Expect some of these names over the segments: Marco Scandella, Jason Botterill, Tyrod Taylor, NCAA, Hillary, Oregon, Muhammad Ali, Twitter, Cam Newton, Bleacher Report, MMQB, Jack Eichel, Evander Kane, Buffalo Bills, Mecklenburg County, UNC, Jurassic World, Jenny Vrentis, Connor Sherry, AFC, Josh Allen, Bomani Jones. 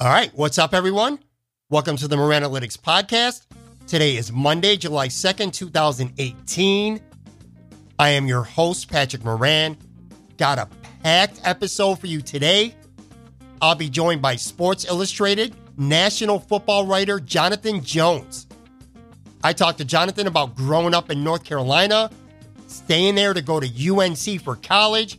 All right, what's up, everyone? Welcome to the Moran Analytics Podcast. Today is Monday, July 2nd, 2018. I am your host, Patrick Moran. Got a packed episode for you today. I'll be joined by Sports Illustrated national football writer Jonathan Jones. I talked to Jonathan about growing up in North Carolina, staying there to go to UNC for college,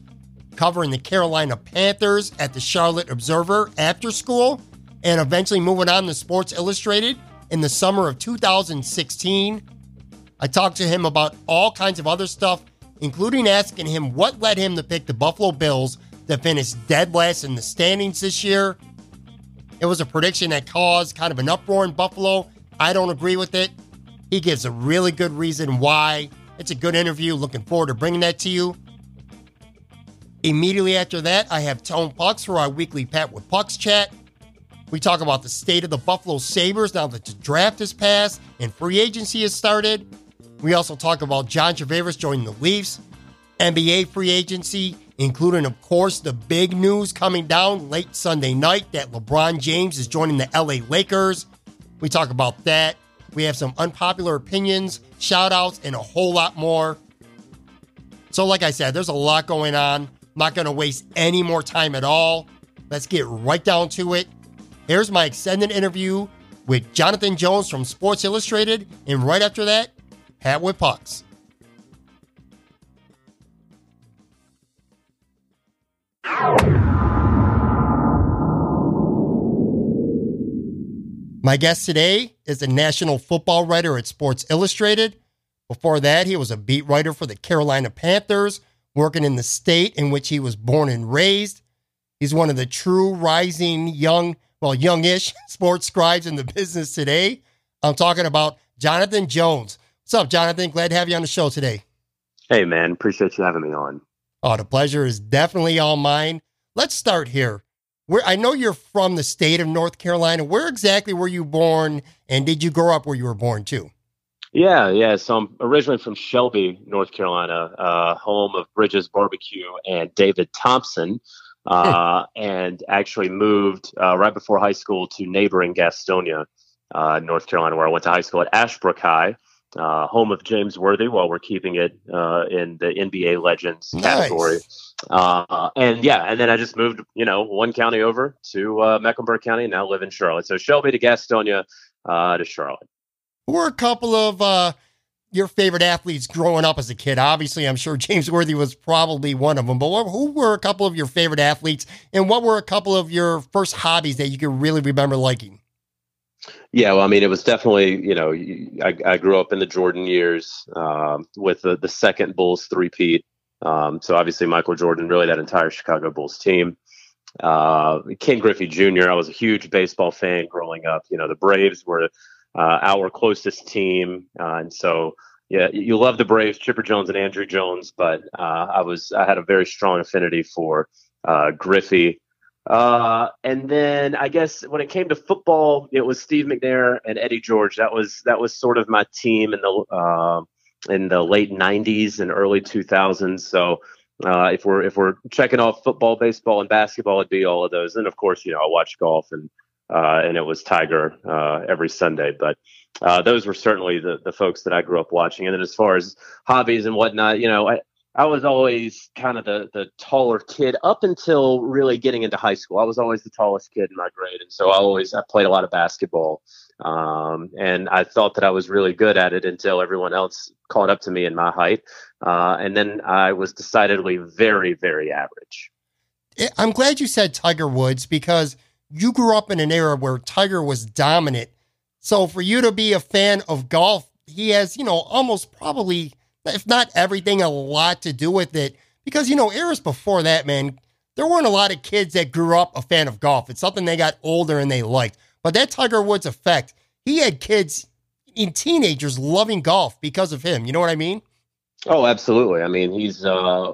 covering the Carolina Panthers at the Charlotte Observer after school, and eventually moving on to Sports Illustrated in the summer of 2016. I talked to him about all kinds of other stuff, including asking him what led him to pick the Buffalo Bills to finish dead last in the standings this year. It was a prediction that caused kind of an uproar in Buffalo. I don't agree with it. He gives a really good reason why. It's a good interview. Looking forward to bringing that to you. Immediately after that, I have Tone Pucks for our weekly Pat with Pucks chat. We talk about the state of the Buffalo Sabres now that the draft is passed and free agency has started. We also talk about John Tavares joining the Leafs, NBA free agency, including, of course, the big news coming down late Sunday night that LeBron James is joining the LA Lakers. We talk about that. We have some unpopular opinions, shout-outs, and a whole lot more. So, like I said, there's a lot going on. I'm not going to waste any more time at all. Let's get right down to it. Here's my extended interview with Jonathan Jones from Sports Illustrated, and right after that, Pat with Pucks. My guest today is a national football writer at Sports Illustrated. Before that, he was a beat writer for the Carolina Panthers, working in the state in which he was born and raised. He's one of the true rising youngish sports scribes in the business today. I'm talking about Jonathan Jones. What's up, Jonathan? Glad to have you on the show today. Hey, man. Appreciate you having me on. Oh, the pleasure is definitely all mine. Let's start here. I know you're from the state of North Carolina. Where exactly were you born, and did you grow up where you were born, too? Yeah. So I'm originally from Shelby, North Carolina, home of Bridges Barbecue and David Thompson, and actually moved right before high school to neighboring Gastonia, North Carolina, where I went to high school at Ashbrook High. Home of James Worthy, while we're keeping it in the NBA Legends category. Nice. And then I just moved, one county over to Mecklenburg County, and now live in Charlotte. So Shelby to Gastonia to Charlotte. Who were a couple of your favorite athletes growing up as a kid? Obviously, I'm sure James Worthy was probably one of them, but who were a couple of your favorite athletes, and what were a couple of your first hobbies that you can really remember liking? Yeah, well, I mean, it was definitely, I grew up in the Jordan years with the second Bulls three-peat. So obviously Michael Jordan, really that entire Chicago Bulls team. Ken Griffey Jr., I was a huge baseball fan growing up. The Braves were our closest team. And so, yeah, you love the Braves, Chipper Jones and Andrew Jones. But I had a very strong affinity for Griffey. And then I guess when it came to football, it was Steve McNair and Eddie George. That was sort of my team in the late 90s and early 2000s. So if we're checking off football, baseball, and basketball, it'd be all of those. And of course, I watched golf, and it was Tiger every Sunday. But those were certainly the folks that I grew up watching. And then as far as hobbies and whatnot, I was always kind of the taller kid up until really getting into high school. I was always the tallest kid in my grade. And so I played a lot of basketball. And I thought that I was really good at it until everyone else caught up to me in my height. And then I was decidedly very, very average. I'm glad you said Tiger Woods, because you grew up in an era where Tiger was dominant. So for you to be a fan of golf, he has, almost probably, if not everything, a lot to do with it. Because, eras before that, man, there weren't a lot of kids that grew up a fan of golf. It's something they got older and they liked. But that Tiger Woods effect, he had kids and teenagers loving golf because of him. You know what I mean? Oh, absolutely. I mean, he's a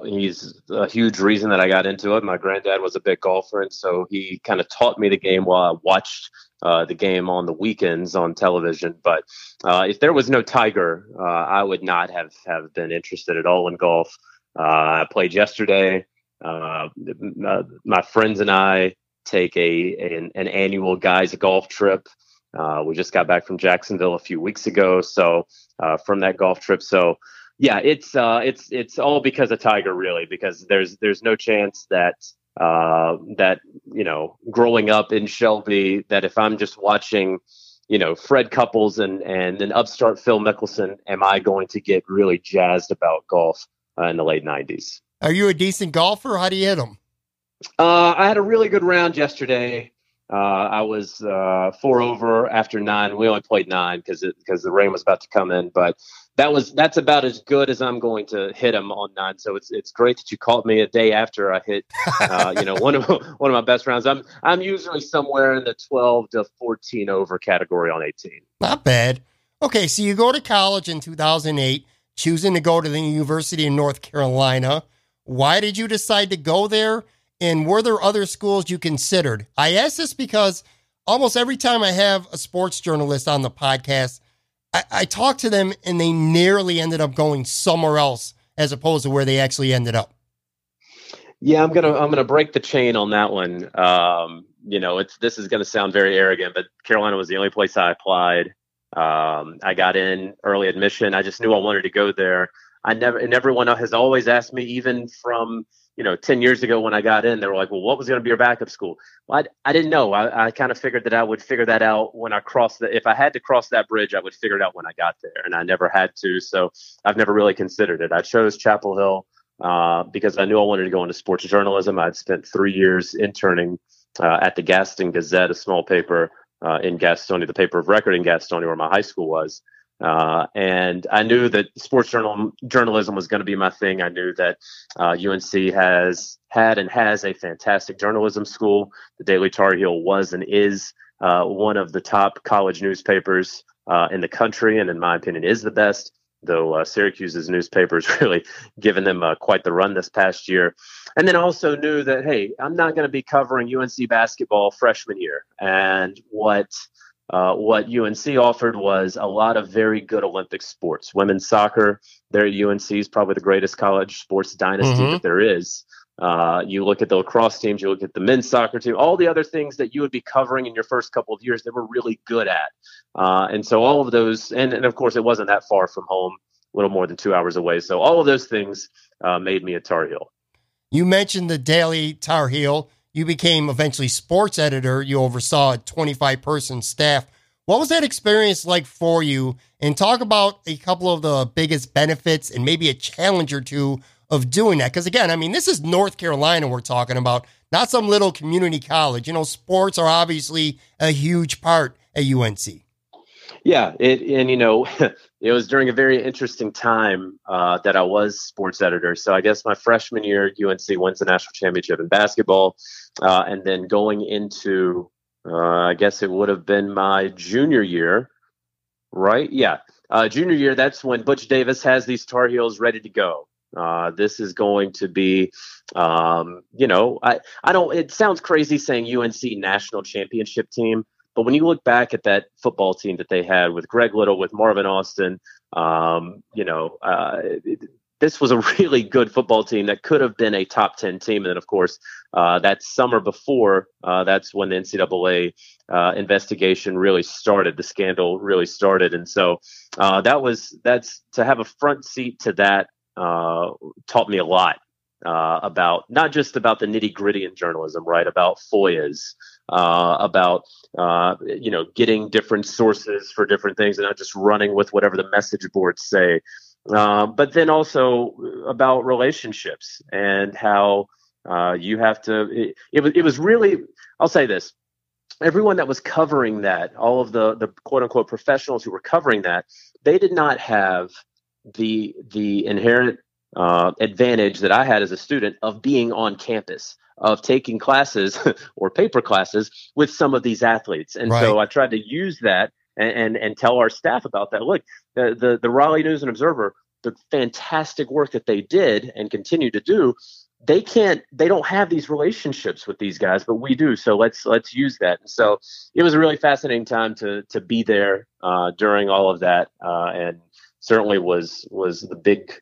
huge reason that I got into it. My granddad was a big golfer, and so he kind of taught me the game while I watched the game on the weekends on television. But if there was no Tiger, I would not have been interested at all in golf. I played yesterday. My friends and I take an annual guys golf trip. We just got back from Jacksonville a few weeks ago. So from that golf trip, so. Yeah, it's all because of Tiger, really, because there's no chance that growing up in Shelby, that if I'm just watching, Fred Couples and an upstart Phil Mickelson, am I going to get really jazzed about golf in the late 90s? Are you a decent golfer? How do you hit them? I had a really good round yesterday. I was 4 over after 9. We only played 9 because the rain was about to come in, but that's about as good as I'm going to hit him on 9. So it's great that you caught me a day after I hit, one of my best rounds. I'm usually somewhere in the 12 to 14 over category on 18. Not bad. Okay, so you go to college in 2008, choosing to go to the University of North Carolina. Why did you decide to go there? And were there other schools you considered? I ask this because almost every time I have a sports journalist on the podcast, I talk to them and they nearly ended up going somewhere else as opposed to where they actually ended up. Yeah, I'm gonna break the chain on that one. This is gonna sound very arrogant, but Carolina was the only place I applied. I got in early admission. I just knew I wanted to go there. And everyone has always asked me, even from 10 years ago when I got in, they were like, well, what was going to be your backup school? Well, I didn't know. I kind of figured that I would figure that out when I crossed if I had to cross that bridge, I would figure it out when I got there, and I never had to. So I've never really considered it. I chose Chapel Hill because I knew I wanted to go into sports journalism. I'd spent 3 years interning at the Gaston Gazette, a small paper in Gastonia, the paper of record in Gastonia where my high school was. And I knew that sports journalism was going to be my thing. I knew that UNC has had and has a fantastic journalism school. The Daily Tar Heel was and is one of the top college newspapers in the country, and in my opinion is the best, though Syracuse's newspaper's really given them quite the run this past year. And then I also knew that, hey, I'm not going to be covering UNC basketball freshman year. And what UNC offered was a lot of very good Olympic sports. Women's soccer, their UNC is probably the greatest college sports dynasty that there is. You look at the lacrosse teams, you look at the men's soccer team, all the other things that you would be covering in your first couple of years, they were really good at. And so all of those, and of course it wasn't that far from home, a little more than 2 hours away. So all of those things made me a Tar Heel. You mentioned the Daily Tar Heel. You became eventually sports editor. You oversaw a 25-person staff. What was that experience like for you? And talk about a couple of the biggest benefits and maybe a challenge or two of doing that. Because, again, I mean, this is North Carolina we're talking about, not some little community college. Sports are obviously a huge part at UNC. Yeah, it was during a very interesting time that I was sports editor. So I guess my freshman year, UNC wins the national championship in basketball. And then going into, I guess it would have been my junior year, right? Yeah, junior year, that's when Butch Davis has these Tar Heels ready to go. This is going to be, it sounds crazy saying UNC national championship team. But when you look back at that football team that they had with Greg Little, with Marvin Austin, this was a really good football team that could have been a top 10 team. And then, of course, that summer before, that's when the NCAA investigation really started. The scandal really started. And so that's to have a front seat to that taught me a lot about not just about the nitty gritty in journalism, right? About FOIAs, about, you know, getting different sources for different things and not just running with whatever the message boards say. But then also about relationships and how you have to, it was really, I'll say this, everyone that was covering that, all of the quote unquote professionals who were covering that, they did not have the inherent advantage that I had as a student of being on campus, of taking classes or paper classes with some of these athletes. And so I tried to use that and tell our staff about that. Look, the Raleigh News and Observer, the fantastic work that they did and continue to do, they don't have these relationships with these guys, but we do. So let's use that. And so it was a really fascinating time to be there during all of that. And certainly was the big,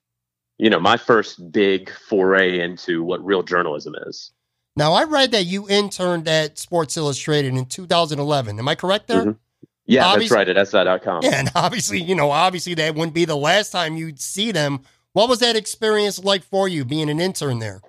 you know, my first big foray into what real journalism is. Now, I read that you interned at Sports Illustrated in 2011. Am I correct there? Mm-hmm. Yeah, obviously, that's right, at SI.com. Yeah, and obviously that wouldn't be the last time you'd see them. What was that experience like for you, being an intern there?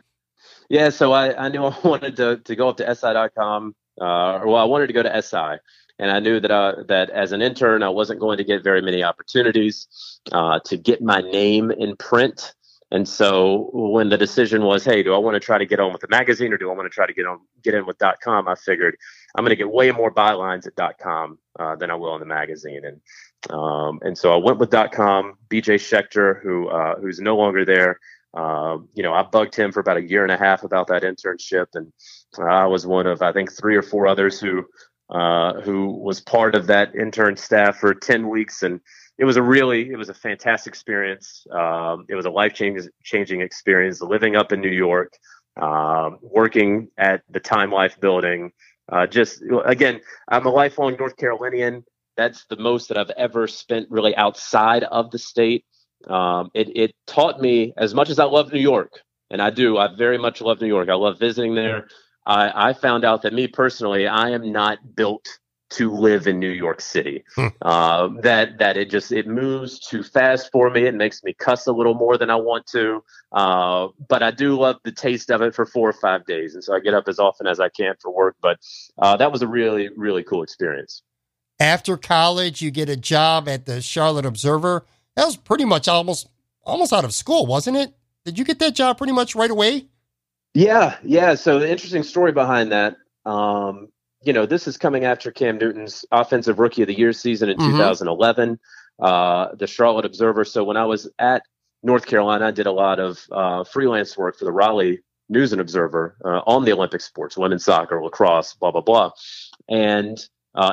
Yeah, so I knew I wanted to go up to SI.com. I wanted to go to SI, and I knew that as an intern, I wasn't going to get very many opportunities to get my name in print. And so when the decision was, hey, do I want to try to get on with the magazine or do I want to try to get in with .com? I figured I'm going to get way more bylines at .com than I will in the magazine. And so I went with .com. BJ Schechter, who's no longer there, you know, I bugged him for about a year and a half about that internship. And I was one of, I think, 3 or 4 others who was part of that intern staff for 10 weeks. And it was a fantastic experience. It was a life-changing experience, living up in New York, working at the Time Life building. Just again, I'm a lifelong North Carolinian. That's the most that I've ever spent really outside of the state. It taught me, as much as I love New York, and I do, I very much love New York. I love visiting there. I found out that me personally, I am not built to live in New York City. It moves too fast for me. It makes me cuss a little more than I want to. But I do love the taste of it for 4 or 5 days. And so I get up as often as I can for work. But that was a really, really cool experience. After college, you get a job at the Charlotte Observer. That was pretty much almost out of school, wasn't it? Did you get that job pretty much right away? Yeah. So the interesting story behind that, you know, this is coming after Cam Newton's Offensive Rookie of the Year season in 2011, the Charlotte Observer. So when I was at North Carolina, I did a lot of freelance work for the Raleigh News and Observer on the Olympic sports, women's soccer, lacrosse, blah, blah, blah. And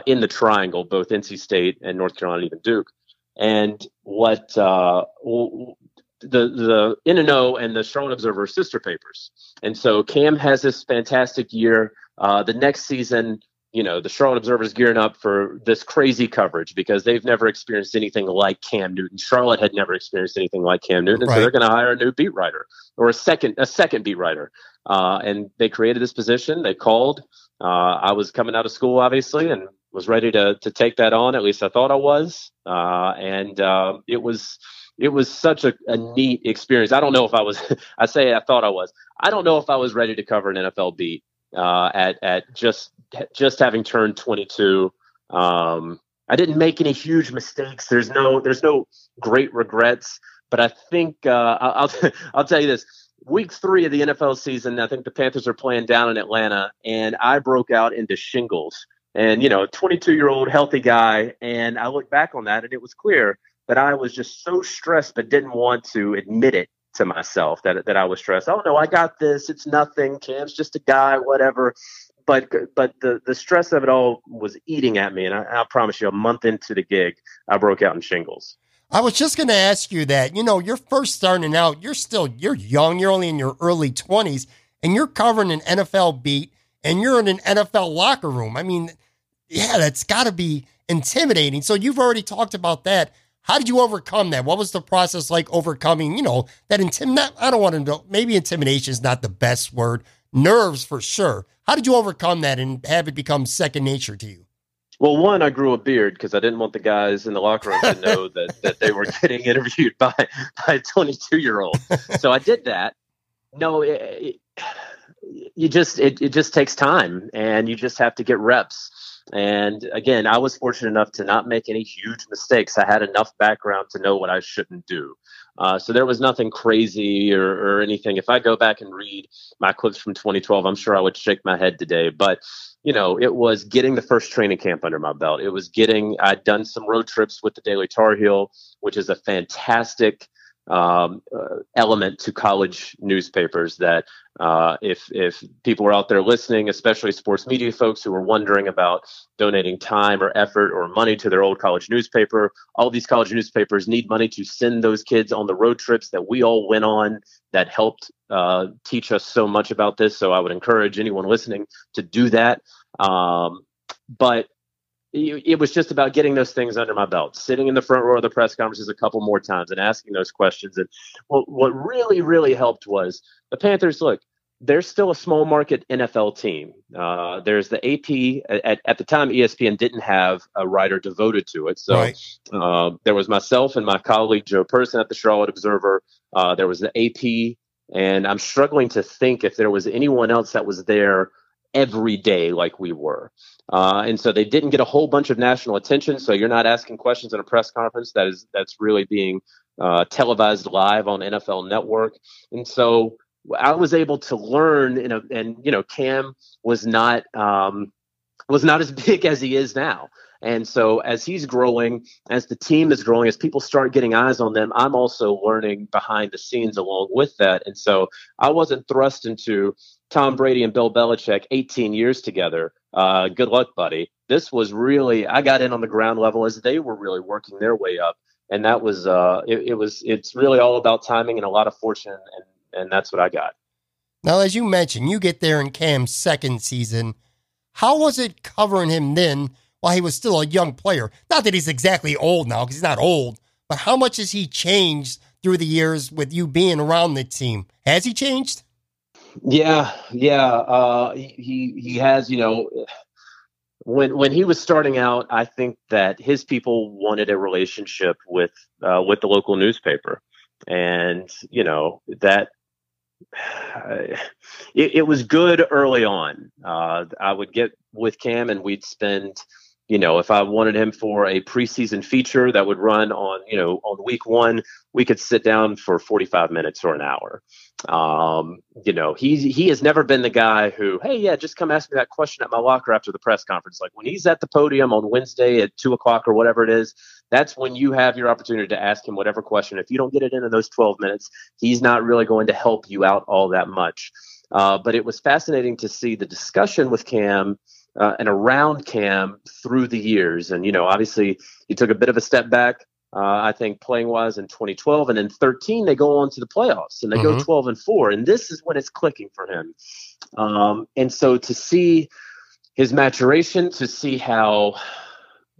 in the triangle, both NC State and North Carolina, even Duke. And what the In&O and the Charlotte Observer sister papers. And so Cam has this fantastic year. The next season, you know, the Charlotte Observer is gearing up for this crazy coverage because they've never experienced anything like Cam Newton. Charlotte had never experienced anything like Cam Newton. So they're going to hire a new beat writer or a second beat writer. And they created this position. They called. I was coming out of school, obviously, and was ready to take that on. At least I thought I was. And it was such a neat experience. I don't know if I was, I say I thought I was. I don't know if I was ready to cover an NFL beat at just having turned 22. I didn't make any huge mistakes. There's no great regrets, but I think I'll tell you this. Week 3 of the NFL season, I think the Panthers are playing down in Atlanta, and I broke out into shingles. And, you know, 22-year-old healthy guy, and I look back on that, and it was clear that I was just so stressed but didn't want to admit it to myself that I was stressed. Oh, no, I got this. It's nothing. Cam's just a guy, whatever. But the stress of it all was eating at me, and I promise you, a month into the gig, I broke out in shingles. I was just going to ask you that. You know, you're first starting out. You're young. You're only in your early 20s, and you're covering an NFL beat, and you're in an NFL locker room. I mean, yeah, that's got to be intimidating. So you've already talked about that. How did you overcome that? What was the process like overcoming, you know, that intimidation? I don't want to know. Maybe intimidation is not the best word. Nerves for sure. How did you overcome that and have it become second nature to you? Well, one, I grew a beard because I didn't want the guys in the locker room to know that they were getting interviewed by a 22-year-old. So I did that. No, it just takes time, and you just have to get reps. And again, I was fortunate enough to not make any huge mistakes. I had enough background to know what I shouldn't do. So there was nothing crazy or anything. If I go back and read my clips from 2012, I'm sure I would shake my head today. But, you know, it was getting the first training camp under my belt. It was I'd done some road trips with the Daily Tar Heel, which is a fantastic element to college newspapers that if people were out there listening, especially sports media folks who were wondering about donating time or effort or money to their old college newspaper, all these college newspapers need money to send those kids on the road trips that we all went on that helped teach us so much about this. So I would encourage anyone listening to do that. But it was just about getting those things under my belt, sitting in the front row of the press conferences a couple more times and asking those questions. And what really, really helped was the Panthers. Look, they're still a small market NFL team. There's the AP at the time. ESPN didn't have a writer devoted to it. So right. There was myself and my colleague, Joe Person at the Charlotte Observer. There was the AP, and I'm struggling to think if there was anyone else that was there every day like we were. And so they didn't get a whole bunch of national attention. So you're not asking questions in a press conference that's really being televised live on NFL Network. And so I was able to learn, Cam was not as big as he is now. And so as he's growing, as the team is growing, as people start getting eyes on them, I'm also learning behind the scenes along with that. And so I wasn't thrust into Tom Brady and Bill Belichick 18 years together. Good luck, buddy. This was really, I got in on the ground level as they were really working their way up. And that was, it's really all about timing and a lot of fortune. And that's what I got. Now, as you mentioned, you get there in Cam's second season. How was it covering him then? While he was still a young player, not that he's exactly old now, because he's not old, but how much has he changed through the years with you being around the team? Has he changed? Yeah. He has, when he was starting out, I think that his people wanted a relationship with the local newspaper, and it was good early on. I would get with Cam and we'd spend, if I wanted him for a preseason feature that would run on week one, we could sit down for 45 minutes or an hour. He has never been the guy who, hey, yeah, just come ask me that question at my locker after the press conference. Like when he's at the podium on Wednesday at 2:00 or whatever it is, that's when you have your opportunity to ask him whatever question. If you don't get it into those 12 minutes, he's not really going to help you out all that much. But it was fascinating to see the discussion with Cam and around Cam through the years. And, obviously he took a bit of a step back, I think playing wise in 2012, and in 2013, they go on to the playoffs and they go 12-4. And this is when it's clicking for him. And so to see his maturation, to see how,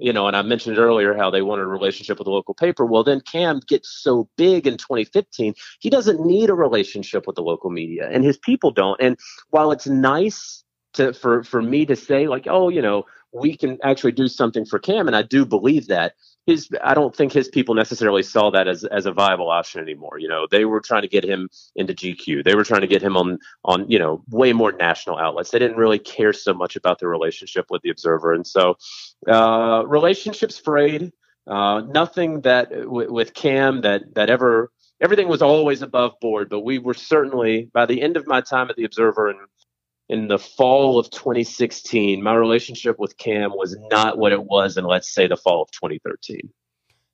and I mentioned earlier how they wanted a relationship with the local paper. Well, then Cam gets so big in 2015, he doesn't need a relationship with the local media and his people don't. And while it's nice for me to say like, oh, we can actually do something for Cam. And I do believe that I don't think his people necessarily saw that as a viable option anymore. They were trying to get him into GQ. They were trying to get him on, way more national outlets. They didn't really care so much about their relationship with the Observer. And so relationships frayed, nothing that with Cam that ever, everything was always above board, but we were certainly by the end of my time at the Observer and in the fall of 2016, my relationship with Cam was not what it was in, let's say, the fall of 2013.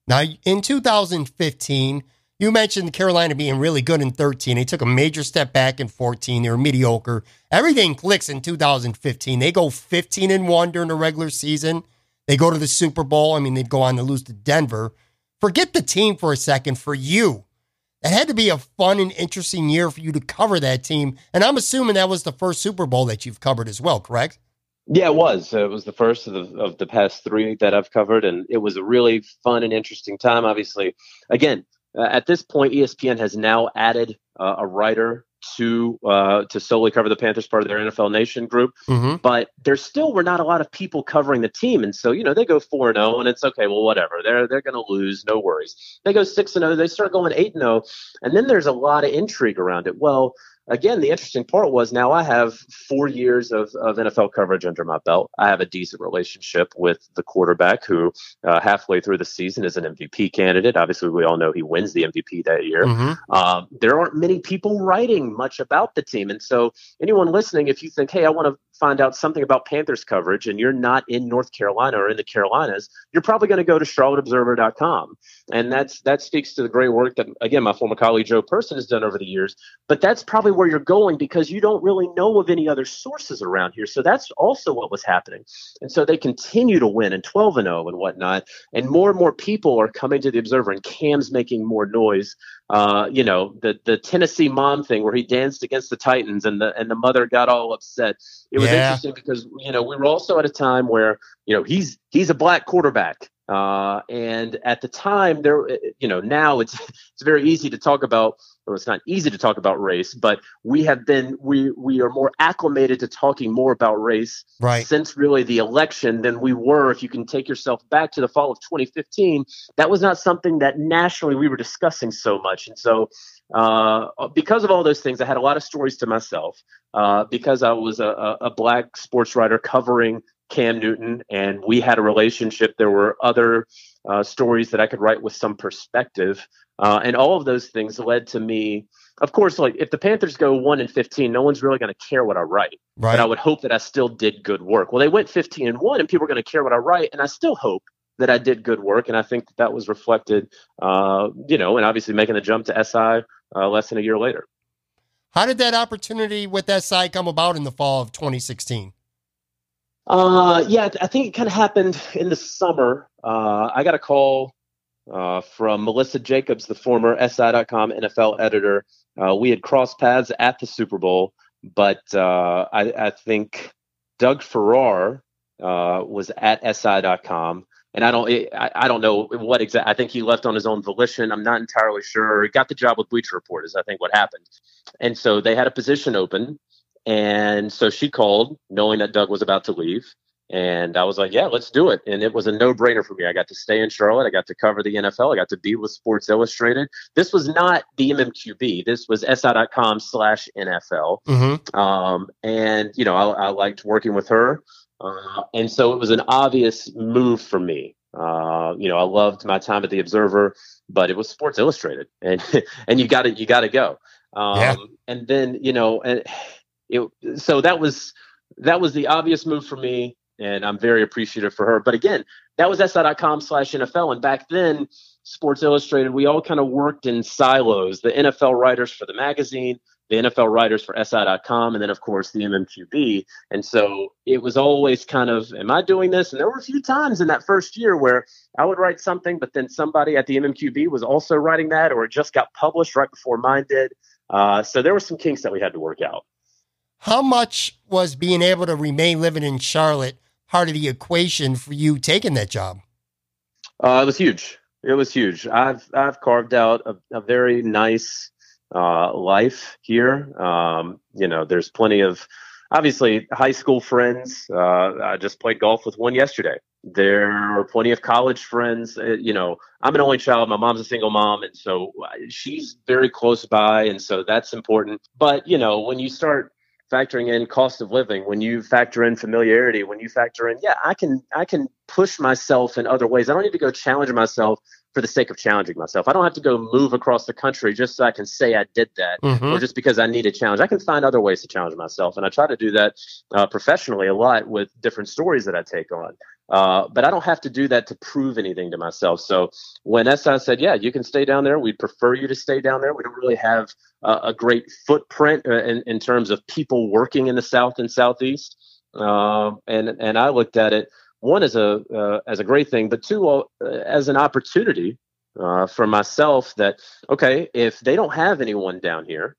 Now, in 2015, you mentioned Carolina being really good in 2013. They took a major step back in 2014. They were mediocre. Everything clicks in 2015. They go 15-1 during the regular season. They go to the Super Bowl. I mean, they'd go on to lose to Denver. Forget the team for a second. For you, it had to be a fun and interesting year for you to cover that team. And I'm assuming that was the first Super Bowl that you've covered as well, correct? Yeah, it was. It was the first of the past three that I've covered. And it was a really fun and interesting time, obviously. Again, at this point, ESPN has now added a writer to solely cover the Panthers, part of their NFL Nation group. Mm-hmm. But there still were not a lot of people covering the team. And so, you know, they go 4-0 and it's okay, well, whatever. They're going to lose, no worries. They go 6-0, they start going 8-0, and then there's a lot of intrigue around it. Well, again, the interesting part was now I have 4 years of NFL coverage under my belt. I have a decent relationship with the quarterback who halfway through the season is an MVP candidate. Obviously, we all know he wins the MVP that year. Mm-hmm. There aren't many people writing much about the team. And so anyone listening, if you think, hey, I want to find out something about Panthers coverage and you're not in North Carolina or in the Carolinas, you're probably going to go to charlotteobserver.com. And that speaks to the great work that, again, my former colleague Joe Person has done over the years. But that's probably where you're going because you don't really know of any other sources around here. So that's also what was happening. And so they continue to win and 12-0 and whatnot. And more people are coming to the Observer, and Cam's making more noise. You know, the Tennessee mom thing where he danced against the Titans and the mother got all upset. It was interesting because, you know, we were also at a time where, you know, he's a black quarterback. And at the time there, you know, now it's very easy to talk about, or it's not easy to talk about race, but we are more acclimated to talking more about race since really the election than we were. If you can take yourself back to the fall of 2015, that was not something that nationally we were discussing so much. And so, because of all those things, I had a lot of stories to myself, because I was a black sports writer covering Cam Newton, and we had a relationship. There were other stories that I could write with some perspective. And all of those things led to me, of course, like if the Panthers go 1-15, no one's really going to care what I write. Right. But I would hope that I still did good work. Well, they went 15-1 and people are going to care what I write. And I still hope that I did good work. And I think that was reflected, you know, and obviously making the jump to SI less than a year later. How did that opportunity with SI come about in the fall of 2016? I think it kind of happened in the summer. I got a call from Melissa Jacobs, the former SI.com NFL editor. We had crossed paths at the Super Bowl, but I think Doug Farrar was at SI.com. And I don't know what exactly. I think he left on his own volition. I'm not entirely sure. He got the job with Bleacher Report is I think what happened. And so they had a position open. And so she called knowing that Doug was about to leave. And I was like, yeah, let's do it. And it was a no-brainer for me. I got to stay in Charlotte. I got to cover the NFL. I got to be with Sports Illustrated. This was not the MMQB. This was SI.com/NFL. Mm-hmm. And, you know, I liked working with her. And so it was an obvious move for me. You know, I loved my time at the Observer, but it was Sports Illustrated. And you got to go. And then, you know, and... So that was the obvious move for me, and I'm very appreciative for her. But again, that was SI.com/NFL. And back then, Sports Illustrated, we all kind of worked in silos, the NFL writers for the magazine, the NFL writers for SI.com, and then, of course, the MMQB. And so it was always kind of, am I doing this? And there were a few times in that first year where I would write something, but then somebody at the MMQB was also writing that, or it just got published right before mine did. So there were some kinks that we had to work out. How much was being able to remain living in Charlotte part of the equation for you taking that job? It was huge. It was huge. I've carved out a very nice life here. You know, there's plenty of obviously high school friends. I just played golf with one yesterday. There are plenty of college friends. You know, I'm an only child. My mom's a single mom. And so she's very close by. And so that's important. But, you know, when you start factoring in cost of living, when you factor in familiarity, when you factor in, I can push myself in other ways. I don't need to go challenge myself for the sake of challenging myself. I don't have to go move across the country just so I can say I did that, or just because I need a challenge. I can find other ways to challenge myself. And I try to do that professionally a lot with different stories that I take on. But I don't have to do that to prove anything to myself. So when SI said, yeah, you can stay down there, we'd prefer you to stay down there. We don't really have a great footprint in terms of people working in the South and Southeast. And I looked at it, one, as a great thing, but two, as an opportunity for myself that, okay, if they don't have anyone down here,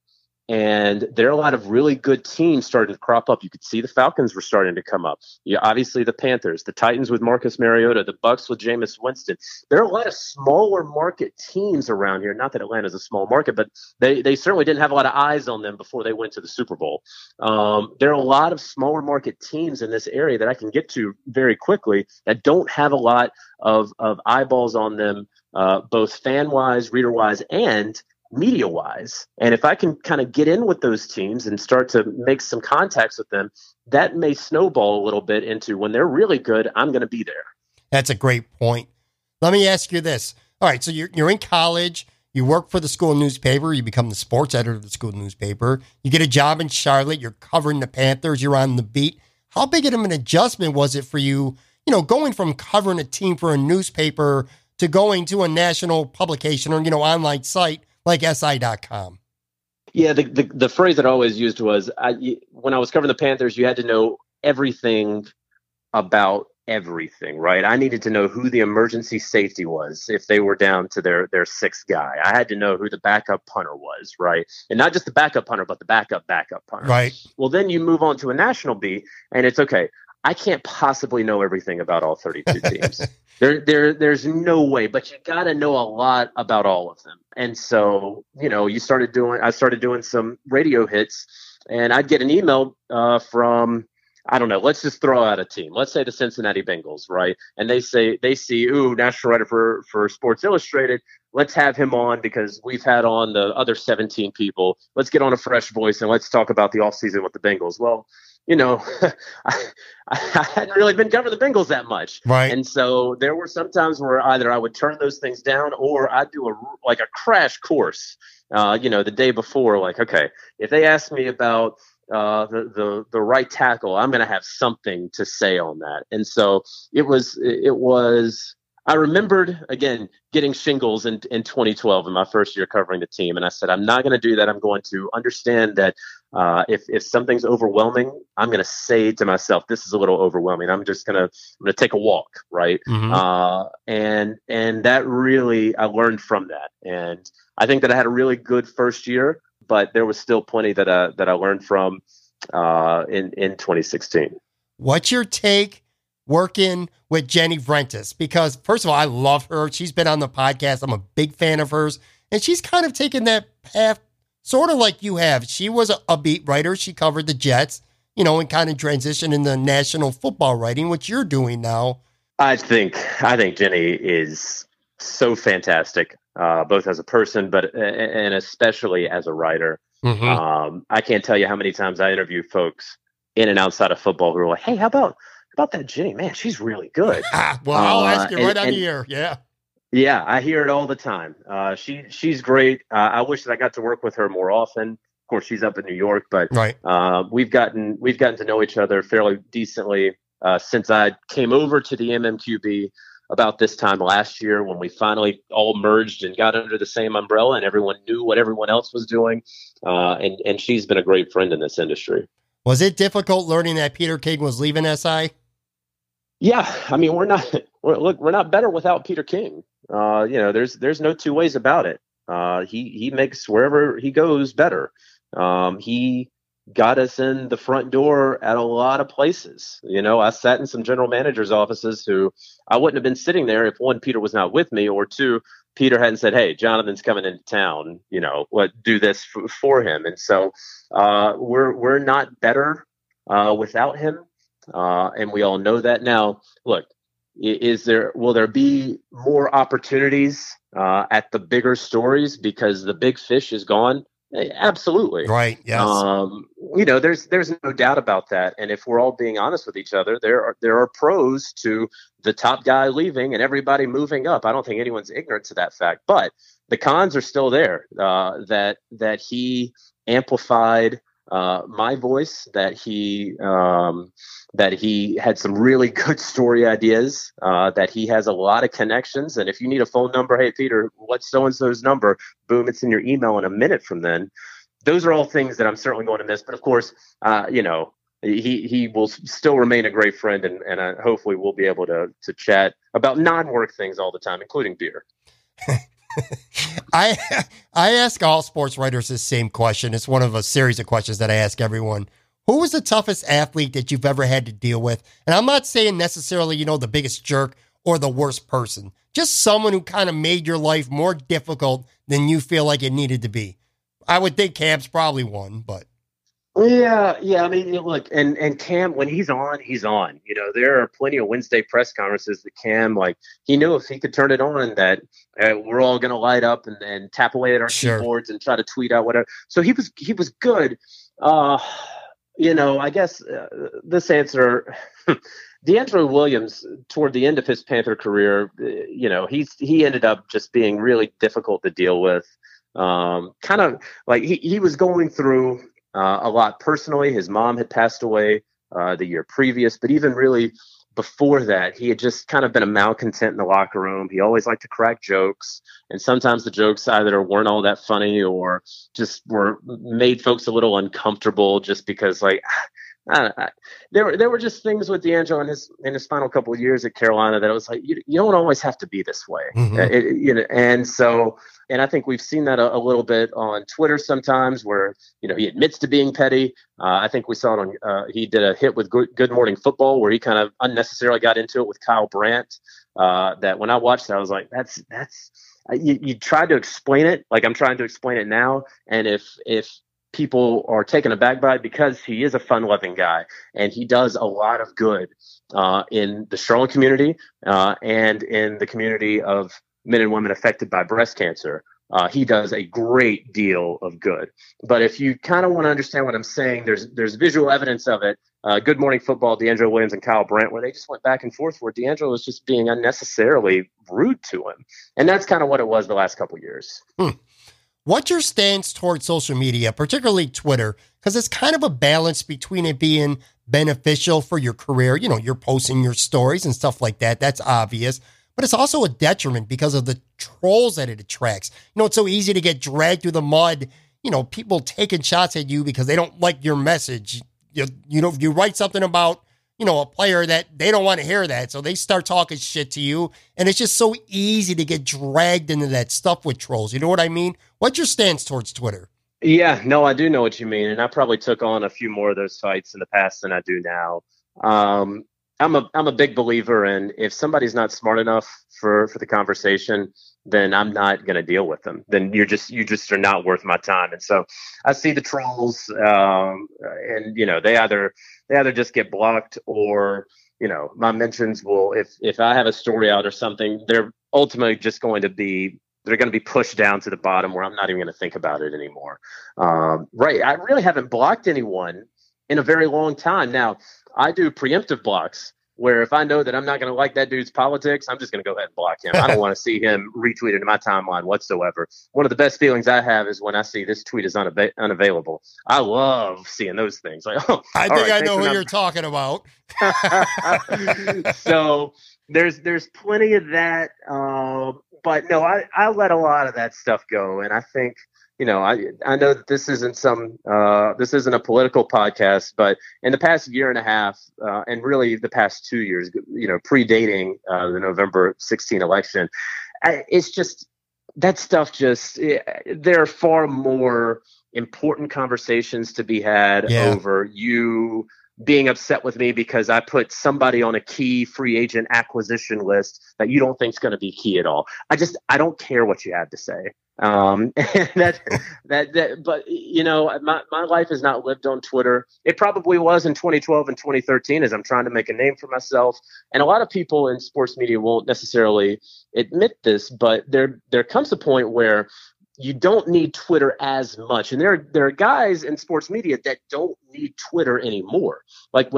And there are a lot of really good teams starting to crop up. You could see the Falcons were starting to come up. Yeah, obviously, the Panthers, the Titans with Marcus Mariota, the Bucks with Jameis Winston. There are a lot of smaller market teams around here. Not that Atlanta's a small market, but they certainly didn't have a lot of eyes on them before they went to the Super Bowl. There are a lot of smaller market teams in this area that I can get to very quickly that don't have a lot of eyeballs on them, both fan-wise, reader-wise, and media wise. And if I can kind of get in with those teams and start to make some contacts with them, that may snowball a little bit into when they're really good, I'm going to be there. That's a great point. Let me ask you this. All right. So you're in college, you work for the school newspaper, you become the sports editor of the school newspaper, you get a job in Charlotte, you're covering the Panthers, you're on the beat. How big of an adjustment was it for you, you know, going from covering a team for a newspaper to going to a national publication or, you know, online site like SI.com? Yeah, the phrase that I always used was, when I was covering the Panthers, you had to know everything about everything, right? I needed to know who the emergency safety was if they were down to their sixth guy. I had to know who the backup punter was, right? And not just the backup punter, but the backup punter. Right. Well, then you move on to a national beat, and it's okay. I can't possibly know everything about all 32 teams. There's no way, but you got to know a lot about all of them. And so, you know, I started doing some radio hits, and I'd get an email from, I don't know, let's just throw out a team. Let's say the Cincinnati Bengals, right? And they see, ooh, national writer for Sports Illustrated. Let's have him on because we've had on the other 17 people. Let's get on a fresh voice and let's talk about the offseason with the Bengals. Well, you know, I hadn't really been covering the Bengals that much. Right. And so there were some times where either I would turn those things down or I'd do a crash course, you know, the day before. Like, okay, if they ask me about the right tackle, I'm going to have something to say on that. And so it was I remembered, again, getting shingles in 2012 in my first year covering the team. And I said, I'm not going to do that. I'm going to understand that if something's overwhelming, I'm going to say to myself, this is a little overwhelming. I'm just going to take a walk, right? Mm-hmm. And that really, I learned from that. And I think that I had a really good first year, but there was still plenty that I learned from in 2016. What's your take working with Jenny Vrentis? Because first of all, I love her. She's been on the podcast. I'm a big fan of hers. And she's kind of taken that path sort of like you have. She was a beat writer. She covered the Jets, you know, and kind of transitioned into national football writing, which you're doing now. I think Jenny is so fantastic, both as a person, but and especially as a writer. Mm-hmm. I can't tell you how many times I interview folks in and outside of football who are like, hey, how about that Jenny, man, she's really good. Well, I'll ask you right on the air. Yeah. Yeah. I hear it all the time. She's great. I wish that I got to work with her more often. Of course, she's up in New York, but right. We've gotten to know each other fairly decently since I came over to the MMQB about this time last year when we finally all merged and got under the same umbrella and everyone knew what everyone else was doing. And she's been a great friend in this industry. Was it difficult learning that Peter King was leaving SI? Yeah, I mean, we're not better without Peter King. You know, there's no two ways about it. He makes wherever he goes better. He got us in the front door at a lot of places. You know, I sat in some general managers' offices who I wouldn't have been sitting there if one, Peter was not with me, or two, Peter hadn't said, hey, Jonathan's coming into town, you know, do this for him. And so we're not better without him. And we all know that now. Look, will there be more opportunities at the bigger stories because the big fish is gone? Absolutely. Right. Yes. You know, there's no doubt about that. And if we're all being honest with each other, there are pros to the top guy leaving and everybody moving up. I don't think anyone's ignorant to that fact, but the cons are still there. That he amplified my voice, that he had some really good story ideas, that he has a lot of connections. And if you need a phone number, hey, Peter, what's so-and-so's number? Boom, it's in your email in a minute from then. Those are all things that I'm certainly going to miss. But of course, you know, he will still remain a great friend. And I hopefully we'll be able to chat about non-work things all the time, including beer. I ask all sports writers this same question. It's one of a series of questions that I ask everyone. Who was the toughest athlete that you've ever had to deal with? And I'm not saying necessarily, you know, the biggest jerk or the worst person. Just someone who kind of made your life more difficult than you feel like it needed to be. I would think Cam's probably one, but. Yeah. I mean, look, and Cam, when he's on, he's on. You know, there are plenty of Wednesday press conferences that Cam, like, he knew if he could turn it on that we're all going to light up and tap away at our keyboards and try to tweet out whatever. So he was good. You know, I guess this answer, D'Andre Williams, toward the end of his Panther career, you know, he ended up just being really difficult to deal with. Kind of like he was going through a lot personally. His mom had passed away the year previous, but even really before that, he had just kind of been a malcontent in the locker room. He always liked to crack jokes, and sometimes the jokes either weren't all that funny or just were made folks a little uncomfortable just because, like, there were just things with D'Angelo in his final couple of years at Carolina that it was like, you don't always have to be this way. Mm-hmm. You know, and so, and I think we've seen that a little bit on Twitter sometimes where, you know, he admits to being petty. I think we saw it on, he did a hit with Good Morning Football where he kind of unnecessarily got into it with Kyle Brandt, that when I watched that, I was like, you tried to explain it. Like, I'm trying to explain it now. And if people are taken aback by, because he is a fun-loving guy and he does a lot of good in the Charlotte community and in the community of men and women affected by breast cancer. He does a great deal of good. But if you kind of want to understand what I'm saying, there's visual evidence of it. Good Morning Football, D'Angelo Williams and Kyle Brandt, where they just went back and forth, where D'Angelo was just being unnecessarily rude to him. And that's kind of what it was the last couple of years. Hmm. What's your stance towards social media, particularly Twitter? Because it's kind of a balance between it being beneficial for your career. You know, you're posting your stories and stuff like that. That's obvious. But it's also a detriment because of the trolls that it attracts. You know, it's so easy to get dragged through the mud. You know, people taking shots at you because they don't like your message. You know, you write something about, you know, a player that they don't want to hear that. So they start talking shit to you. And it's just so easy to get dragged into that stuff with trolls. You know what I mean? What's your stance towards Twitter? Yeah, no, I do know what you mean. And I probably took on a few more of those fights in the past than I do now. I'm a big believer in, if somebody's not smart enough for the conversation, then I'm not going to deal with them. Then you just are not worth my time. And so I see the trolls, and you know, they either just get blocked, or, you know, my mentions will, if I have a story out or something, they're ultimately just going to be, they're going to be pushed down to the bottom where I'm not even going to think about it anymore. Right. I really haven't blocked anyone in a very long time. Now, I do preemptive blocks where if I know that I'm not going to like that dude's politics, I'm just going to go ahead and block him. I don't want to see him retweeted into my timeline whatsoever. One of the best feelings I have is when I see this tweet is unavailable. I love seeing those things. Like, oh, I think I know who you're talking about. So there's plenty of that. But no, I let a lot of that stuff go. And I think, you know, I know that this isn't a political podcast, but in the past year and a half, and really the past 2 years, you know, predating the November 16 election, it's just that stuff. There are far more important conversations to be had over you being upset with me because I put somebody on a key free agent acquisition list that you don't think is going to be key at all. I don't care what you have to say. But you know, my life is not lived on Twitter. It probably was in 2012 and 2013 as I'm trying to make a name for myself. And a lot of people in sports media won't necessarily admit this, but there comes a point where you don't need Twitter as much. And there are guys in sports media that don't need Twitter anymore. Like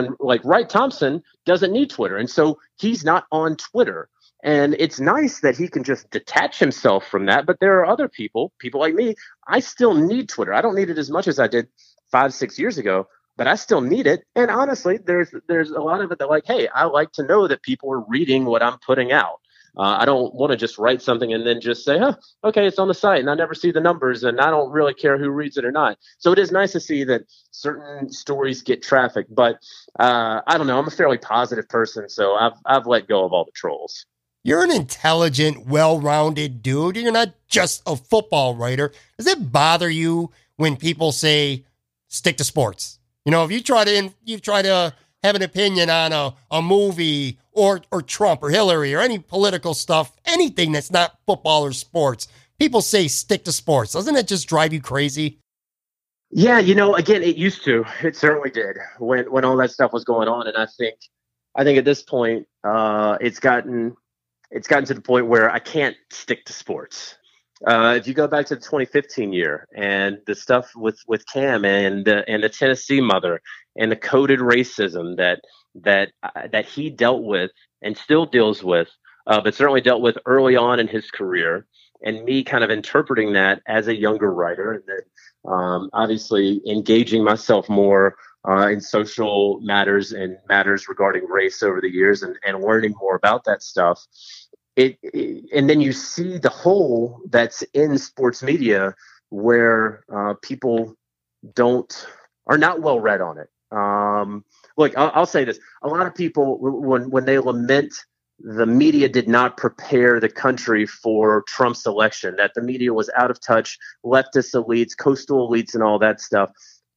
Wright Thompson doesn't need Twitter. And so he's not on Twitter. And it's nice that he can just detach himself from that. But there are other people like me. I still need Twitter. I don't need it as much as I did 5-6 years ago, but I still need it. And honestly, there's a lot of it that, like, hey, I like to know that people are reading what I'm putting out. I don't want to just write something and then just say, oh, okay, it's on the site and I never see the numbers and I don't really care who reads it or not. So it is nice to see that certain stories get traffic, but I don't know. I'm a fairly positive person, so I've let go of all the trolls. You're an intelligent, well-rounded dude. You're not just a football writer. Does it bother you when people say, stick to sports? You know, if you try to have an opinion on a movie or Trump or Hillary or any political stuff, anything that's not football or sports, people say stick to sports. Doesn't it just drive you crazy? Yeah, you know, again, it used to. It certainly did when all that stuff was going on. And I think at this point, it's gotten to the point where I can't stick to sports. If you go back to the 2015 year and the stuff with Cam and the Tennessee mother and the coded racism that he dealt with and still deals with, but certainly dealt with early on in his career, and me kind of interpreting that as a younger writer, and then obviously engaging myself more in social matters and matters regarding race over the years and learning more about that stuff. And then you see the hole that's in sports media where people are not well read on it. Look, I'll say this. A lot of people, when they lament the media did not prepare the country for Trump's election, that the media was out of touch, leftist elites, coastal elites, and all that stuff.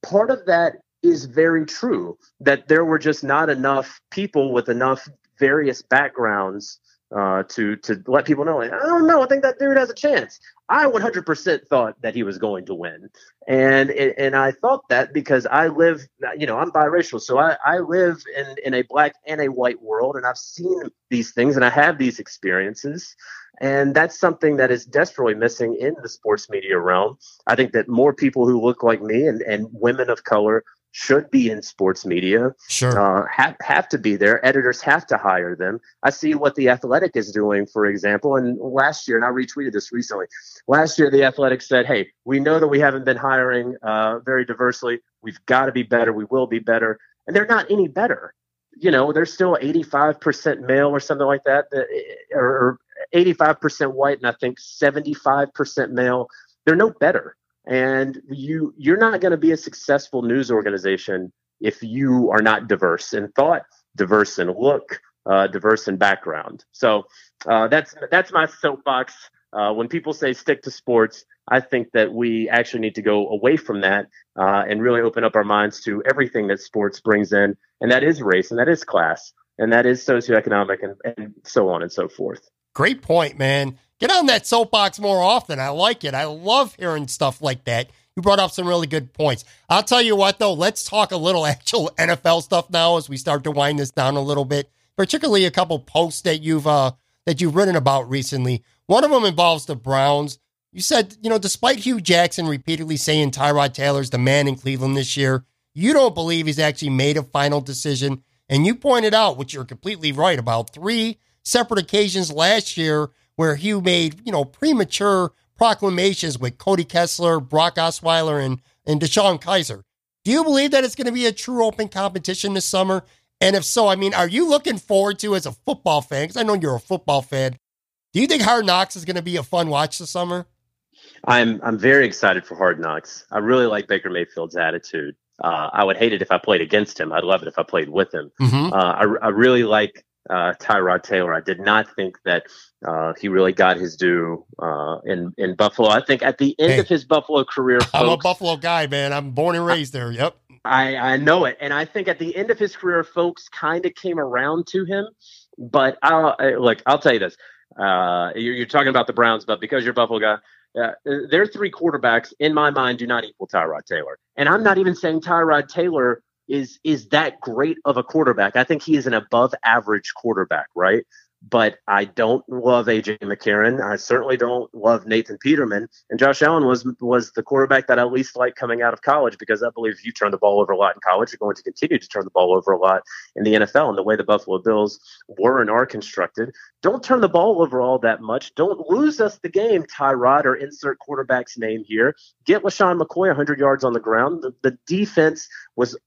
Part of that is very true, that there were just not enough people with enough various backgrounds to let people know, like, I don't know, I think that dude has a chance. I 100% thought that he was going to win. And I thought that because I live, you know, I'm biracial. So I live in a black and a white world, and I've seen these things and I have these experiences. And that's something that is desperately missing in the sports media realm. I think that more people who look like me and women of color should be in sports media. Sure. Have to be there. Editors have to hire them. I see what The Athletic is doing, for example. And last year, and I retweeted this recently, last year, The Athletic said, hey, we know that we haven't been hiring very diversely. We've got to be better. We will be better. And they're not any better. You know, they're still 85% male or something like that, or 85% white, and I think 75% male. They're no better. And you're not going to be a successful news organization if you are not diverse in thought, diverse in look, diverse in background. So that's my soapbox. When people say stick to sports, I think that we actually need to go away from that and really open up our minds to everything that sports brings in. And that is race, and that is class, and that is socioeconomic, and so on and so forth. Great point, man. Get on that soapbox more often. I like it. I love hearing stuff like that. You brought up some really good points. I'll tell you what, though, let's talk a little actual NFL stuff now as we start to wind this down a little bit, particularly a couple posts that you've written about recently. One of them involves the Browns. You said, you know, despite Hugh Jackson repeatedly saying Tyrod Taylor's the man in Cleveland this year, you don't believe he's actually made a final decision. And you pointed out, which you're completely right about, 3 separate occasions last year where Hugh made, you know, premature proclamations with Cody Kessler, Brock Osweiler, and DeShone Kizer. Do you believe that it's going to be a true open competition this summer? And if so, I mean, are you looking forward to, as a football fan, because I know you're a football fan, do you think Hard Knocks is going to be a fun watch this summer? I'm very excited for Hard Knocks. I really like Baker Mayfield's attitude. I would hate it if I played against him. I'd love it if I played with him. Mm-hmm. I really like Tyrod Taylor. I did not think that he really got his due in Buffalo. I think at the end of his Buffalo career, folks, I'm a Buffalo guy, man. I'm born and raised there. Yep. I know it. And I think at the end of his career, folks kind of came around to him. But I'll tell you this. You're talking about the Browns, but because you're a Buffalo guy, their 3 quarterbacks, in my mind, do not equal Tyrod Taylor. And I'm not even saying Tyrod Taylor is that great of a quarterback. I think he is an above average quarterback, right? But I don't love A.J. McCarron. I certainly don't love Nathan Peterman. And Josh Allen was the quarterback that I least liked coming out of college, because I believe if you turn the ball over a lot in college, you're going to continue to turn the ball over a lot in the NFL, and the way the Buffalo Bills were and are constructed. Don't turn the ball over all that much. Don't lose us the game, Tyrod, or insert quarterback's name here. Get LaShawn McCoy 100 yards on the ground. The defense was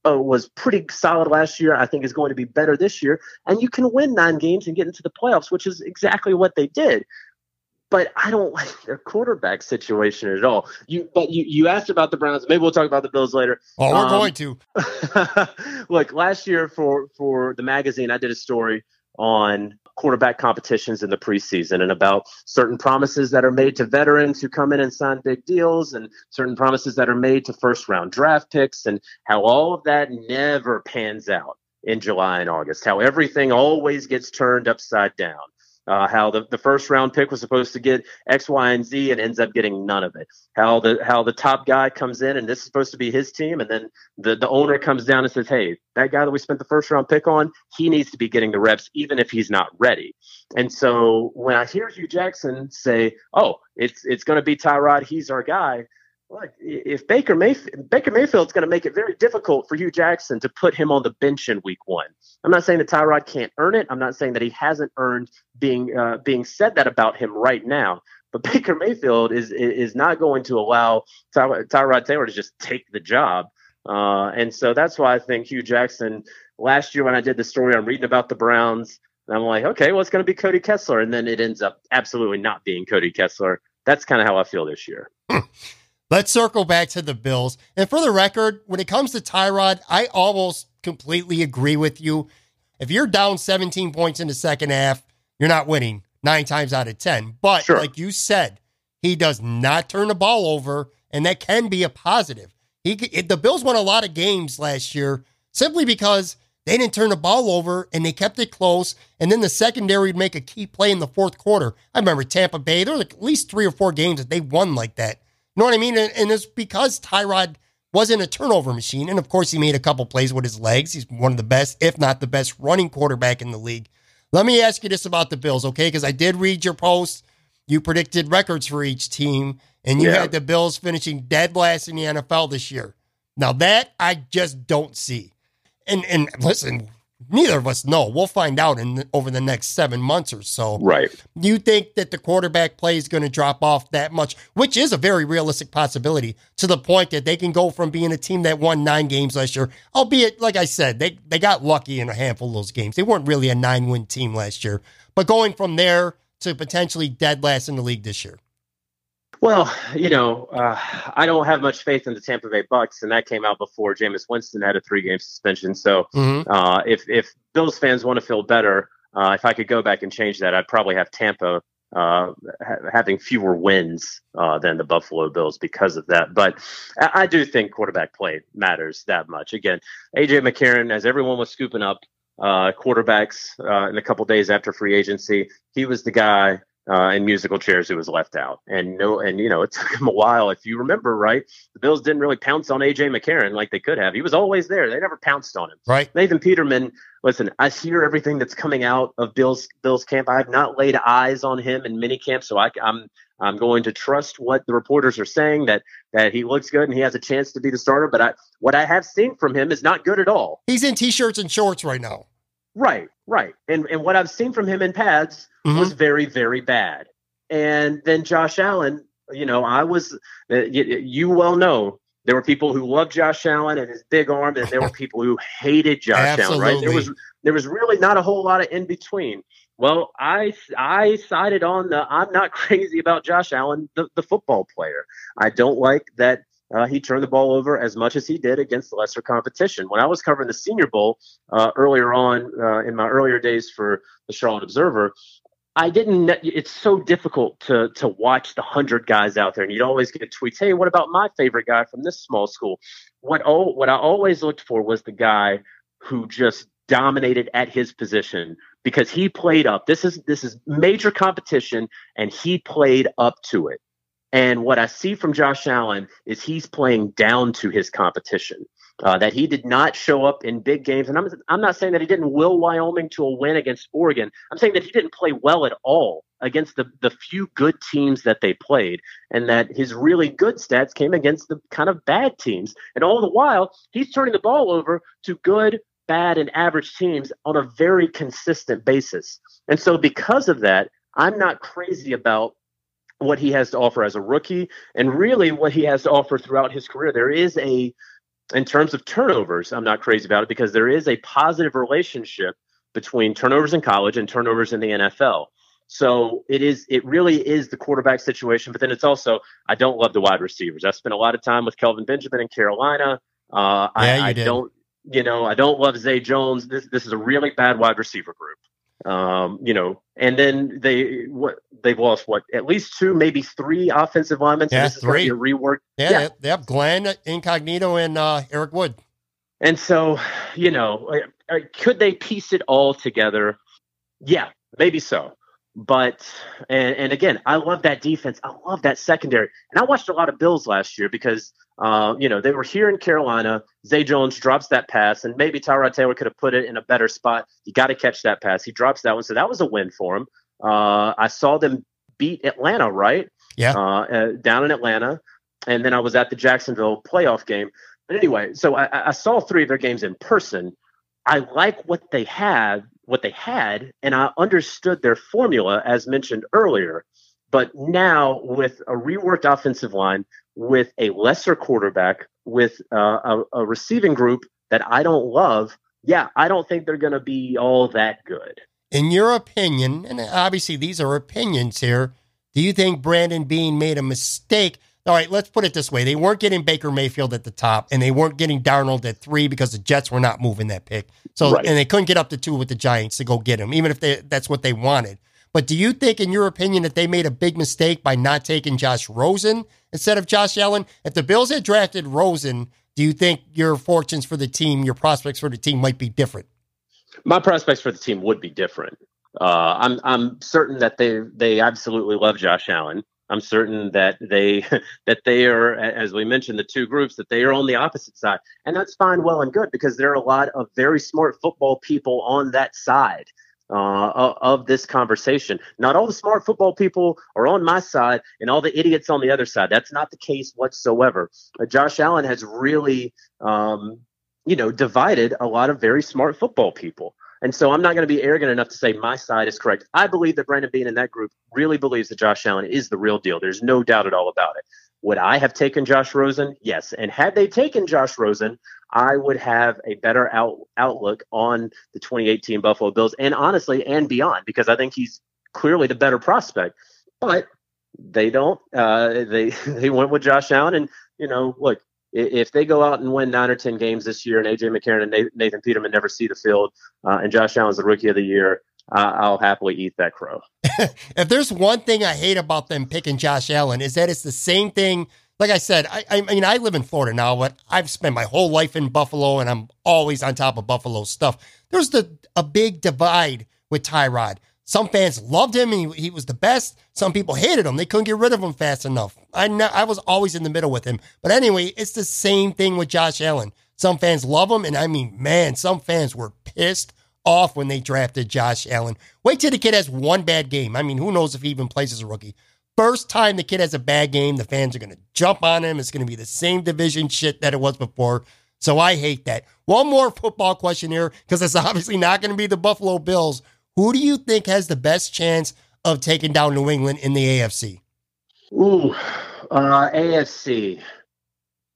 pretty solid last year. I think is going to be better this year. And you can win 9 games and get into the playoffs, which is exactly what they did. But I don't like their quarterback situation at all. But you asked about the Browns. Maybe we'll talk about the Bills later. Oh, we're going to. Look, last year for the magazine, I did a story on quarterback competitions in the preseason and about certain promises that are made to veterans who come in and sign big deals and certain promises that are made to first round draft picks and how all of that never pans out in July and August, how everything always gets turned upside down, how the first round pick was supposed to get X, Y, and Z and ends up getting none of it, how the top guy comes in and this is supposed to be his team. And then the owner comes down and says, hey, that guy that we spent the first round pick on, he needs to be getting the reps, even if he's not ready. And so when I hear Hugh Jackson say, oh, it's going to be Tyrod, he's our guy. Look, if Baker Mayfield's going to make it very difficult for Hugh Jackson to put him on the bench in week one. I'm not saying that Tyrod can't earn it. I'm not saying that he hasn't earned being said that about him right now. But Baker Mayfield is not going to allow Tyrod Taylor to just take the job. And so that's why I think Hugh Jackson, last year when I did the story, I'm reading about the Browns, and I'm like, okay, well, it's going to be Cody Kessler. And then it ends up absolutely not being Cody Kessler. That's kind of how I feel this year. Let's circle back to the Bills. And for the record, when it comes to Tyrod, I almost completely agree with you. If you're down 17 points in the second half, you're not winning 9 times out of 10. But sure, like you said, he does not turn the ball over, and that can be a positive. The Bills won a lot of games last year simply because they didn't turn the ball over, and they kept it close, and then the secondary would make a key play in the fourth quarter. I remember Tampa Bay, there were like at least 3 or 4 games that they won like that. You know what I mean? And it's because Tyrod wasn't a turnover machine. And of course, he made a couple plays with his legs. He's one of the best, if not the best, running quarterback in the league. Let me ask you this about the Bills, okay? Because I did read your post. You predicted records for each team, and you had the Bills finishing dead last in the NFL this year. Now that I just don't see. And listen, neither of us know. We'll find out over the next 7 months or so. Right. Do you think that the quarterback play is going to drop off that much, which is a very realistic possibility, to the point that they can go from being a team that won 9 games last year, albeit, like I said, they got lucky in a handful of those games. They weren't really a 9-win team last year, but going from there to potentially dead last in the league this year? Well, I don't have much faith in the Tampa Bay Bucs, and that came out before Jameis Winston had a 3-game suspension. So if Bills fans want to feel better, if I could go back and change that, I'd probably have Tampa having fewer wins than the Buffalo Bills because of that. But I do think quarterback play matters that much. Again, A.J. McCarron, as everyone was scooping up quarterbacks in a couple days after free agency, he was the guy in musical chairs who was left out. And it took him a while. If you remember, right, the Bills didn't really pounce on A.J. McCarron like they could have. He was always there. They never pounced on him. Right. Nathan Peterman, listen, I hear everything that's coming out of Bills camp. I have not laid eyes on him in minicamp, so I'm going to trust what the reporters are saying, that he looks good and he has a chance to be the starter. But what I have seen from him is not good at all. He's in T-shirts and shorts right now. Right. And what I've seen from him in pads was very, very bad. And then Josh Allen, you well know, there were people who loved Josh Allen and his big arm, and there were people who hated Josh Allen, right? There was really not a whole lot of in between. Well, I sided on I'm not crazy about Josh Allen, the football player. I don't like that he turned the ball over as much as he did against the lesser competition. When I was covering the Senior Bowl earlier on in my earlier days for the Charlotte Observer, it's so difficult to watch the 100 guys out there, and you'd always get tweets, hey, what about my favorite guy from this small school? What I always looked for was the guy who just dominated at his position because he played up. This is major competition, and he played up to it. And what I see from Josh Allen is he's playing down to his competition, that he did not show up in big games. And I'm not saying that he didn't will Wyoming to a win against Oregon. I'm saying that he didn't play well at all against the few good teams that they played, and that his really good stats came against the kind of bad teams. And all the while, he's turning the ball over to good, bad, and average teams on a very consistent basis. And so because of that, I'm not crazy about what he has to offer as a rookie, and really what he has to offer throughout his career. In terms of turnovers, I'm not crazy about it because there is a positive relationship between turnovers in college and turnovers in the NFL. So it really is the quarterback situation, but then it's also, I don't love the wide receivers. I spent a lot of time with Kelvin Benjamin in Carolina. I don't love Zay Jones. This is a really bad wide receiver group. And then they've lost at least two, maybe three offensive linemen. So yeah, three. Rework. Yeah, they have Glenn Incognito and Eric Wood. And so, could they piece it all together? Yeah, maybe so. But and again, I love that defense. I love that secondary. And I watched a lot of Bills last year because they were here in Carolina. Zay Jones drops that pass, and maybe Tyrod Taylor could have put it in a better spot. You got to catch that pass. He drops that one, so that was a win for him. I saw them beat Atlanta, right? Yeah, down in Atlanta, and then I was at the Jacksonville playoff game. But anyway, so I saw three of their games in person. I like what they have. What they had, and I understood their formula as mentioned earlier. But now with a reworked offensive line, with a lesser quarterback, with a receiving group that I don't love, I don't think they're going to be all that good. In your opinion, and obviously these are opinions here, do you think Brandon Beane made a mistake? All right, let's put it this way. They weren't getting Baker Mayfield at the top, and they weren't getting Darnold at 3 because the Jets were not moving that pick. So, right. And they couldn't get up to 2 with the Giants to go get him, even if that's what they wanted. But do you think, in your opinion, that they made a big mistake by not taking Josh Rosen instead of Josh Allen? If the Bills had drafted Rosen, do you think your fortunes for the team, your prospects for the team might be different? My prospects for the team would be different. I'm certain that they absolutely love Josh Allen. I'm certain that they are, as we mentioned, the two groups, that they are on the opposite side. And that's fine, well, and good, because there are a lot of very smart football people on that side of this conversation. Not all the smart football people are on my side and all the idiots on the other side. That's not the case whatsoever. Josh Allen has really, divided a lot of very smart football people. And so I'm not going to be arrogant enough to say my side is correct. I believe that Brandon Beane and that group really believes that Josh Allen is the real deal. There's no doubt at all about it. Would I have taken Josh Rosen? Yes. And had they taken Josh Rosen, I would have a better outlook on the 2018 Buffalo Bills and honestly and beyond, because I think he's clearly the better prospect. But they don't. They went with Josh Allen. And, look, if they go out and win 9 or 10 games this year and A.J. McCarron and Nathan Peterman never see the field and Josh Allen's the rookie of the year, I'll happily eat that crow. If there's one thing I hate about them picking Josh Allen is that it's the same thing. Like I said, I mean, I live in Florida now, but I've spent my whole life in Buffalo and I'm always on top of Buffalo stuff. There's a big divide with Tyrod. Some fans loved him and he was the best. Some people hated him. They couldn't get rid of him fast enough. I was always in the middle with him. But anyway, it's the same thing with Josh Allen. Some fans love him. And I mean, man, some fans were pissed off when they drafted Josh Allen. Wait till the kid has one bad game. I mean, who knows if he even plays as a rookie. First time the kid has a bad game, the fans are going to jump on him. It's going to be the same division shit that it was before. So I hate that. One more football question here, because it's obviously not going to be the Buffalo Bills. Who do you think has the best chance of taking down New England in the AFC? Ooh, AFC.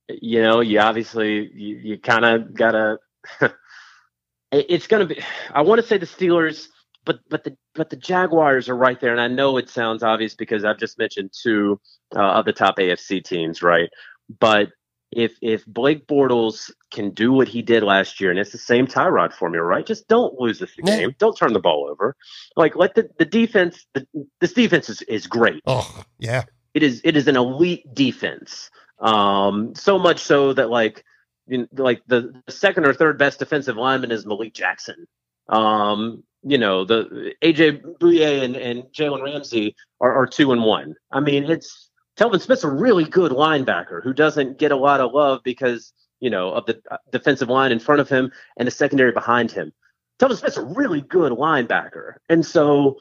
You kind of got to – it's going to be – I want to say the Steelers, but the Jaguars are right there. And I know it sounds obvious because I've just mentioned two of the top AFC teams, right? But if Blake Bortles can do what he did last year, and it's the same Tyrod formula, right? Just don't lose this game. Don't turn the ball over. Like, let the defense. This defense is great. Oh yeah, it is an elite defense. So much so that the second or third best defensive lineman is Malik Jackson. The AJ Bouye and Jalen Ramsey are 2 and 1. I mean, it's. Telvin Smith's a really good linebacker who doesn't get a lot of love because, of the defensive line in front of him and the secondary behind him. Telvin Smith's a really good linebacker. And so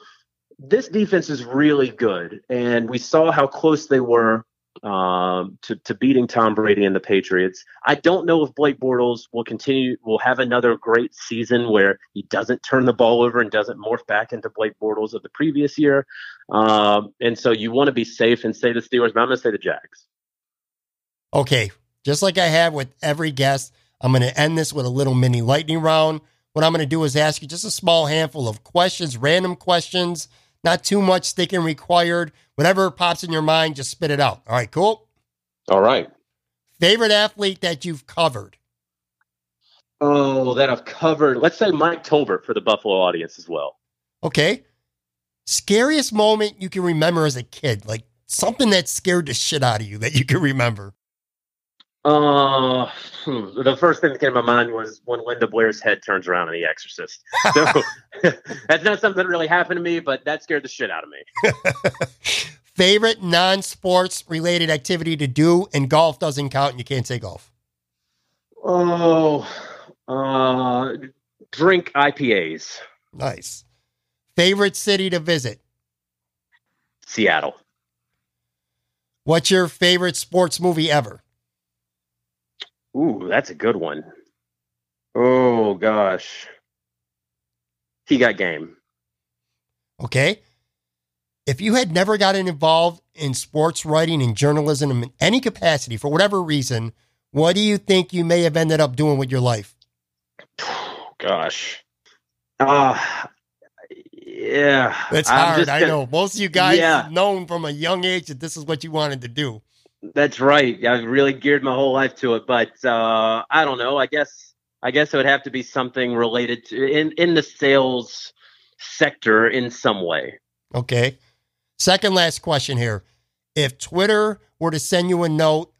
this defense is really good. And we saw how close they were to beating Tom Brady and the Patriots. I don't know if Blake Bortles will have another great season where he doesn't turn the ball over and doesn't morph back into Blake Bortles of the previous year. And so you want to be safe and say the Steelers, but I'm going to say the Jags. Okay. Just like I have with every guest, I'm going to end this with a little mini lightning round. What I'm going to do is ask you just a small handful of questions, random questions, not too much sticking required. Whatever pops in your mind, just spit it out. All right, cool? All right. Favorite athlete that you've covered? Oh, that I've covered. Let's say Mike Tolbert for the Buffalo audience as well. Okay. Scariest moment you can remember as a kid, like something that scared the shit out of you that you can remember. The first thing that came to my mind was when Linda Blair's head turns around in The Exorcist. So that's not something that really happened to me, but that scared the shit out of me. Favorite non-sports related activity to do, and golf doesn't count and you can't say golf. Oh, drink IPAs. Nice. Favorite city to visit? Seattle. What's your favorite sports movie ever? Ooh, that's a good one. Oh, gosh. He Got Game. Okay. If you had never gotten involved in sports writing and journalism in any capacity, for whatever reason, what do you think you may have ended up doing with your life? Oh, gosh. Yeah. That's hard. I know. Most of you guys have known from a young age that this is what you wanted to do. That's right. I've really geared my whole life to it, but I don't know. I guess it would have to be something related to in the sales sector in some way. Okay. Second last question here. If Twitter were to send you a note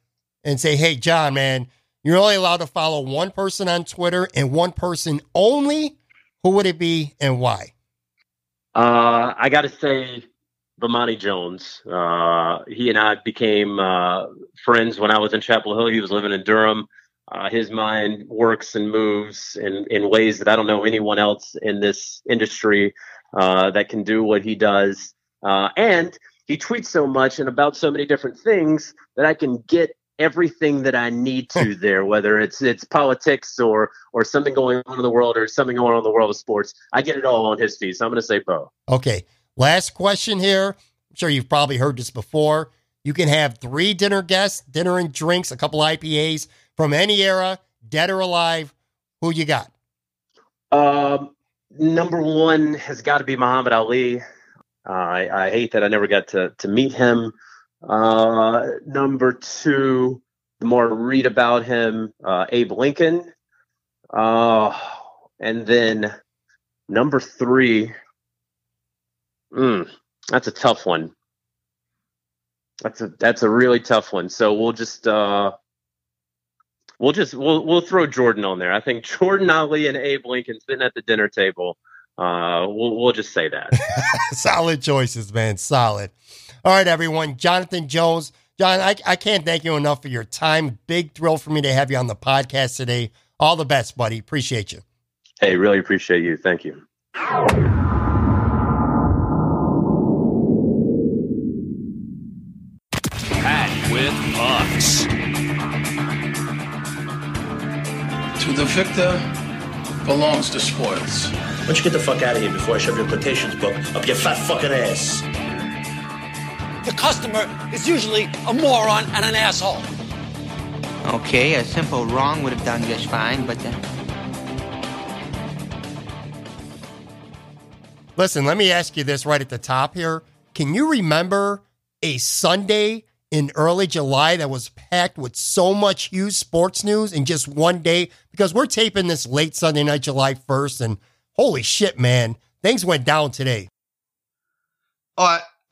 and say, "Hey, John, man, you're only allowed to follow one person on Twitter and one person only," who would it be and why? I got to say, Bomani Jones. He and I became friends when I was in Chapel Hill. He was living in Durham. His mind works and moves in ways that I don't know anyone else in this industry that can do what he does. And he tweets so much and about so many different things that I can get everything that I need to there, whether it's politics or something going on in the world or something going on in the world of sports. I get it all on his feed, so I'm going to say Bo. Okay, last question here. I'm sure you've probably heard this before. You can have 3 dinner guests, dinner and drinks, a couple IPAs from any era, dead or alive. Who you got? Number one has got to be Muhammad Ali. I hate that I never got to meet him. Number two, the more I read about him, Abe Lincoln. And then number three, that's a tough one. That's a really tough one. So we'll throw Jordan on there. I think Jordan, Ali, and Abe Lincoln sitting at the dinner table. We'll just say that. Solid choices, man. Solid. All right, everyone. Jonathan Jones. John, I can't thank you enough for your time. Big thrill for me to have you on the podcast today. All the best, buddy. Appreciate you. Hey, really appreciate you. Thank you. Pat with Pucks. To the victor belongs the spoils. Why don't you get the fuck out of here before I shove your quotations book up your fat fucking ass? The customer is usually a moron and an asshole. Okay, a simple wrong would have done just fine, but then... Listen, let me ask you this right at the top here. Can you remember a Sunday in early July that was packed with so much huge sports news in just one day? Because we're taping this late Sunday night, July 1st, and... holy shit, man. Things went down today.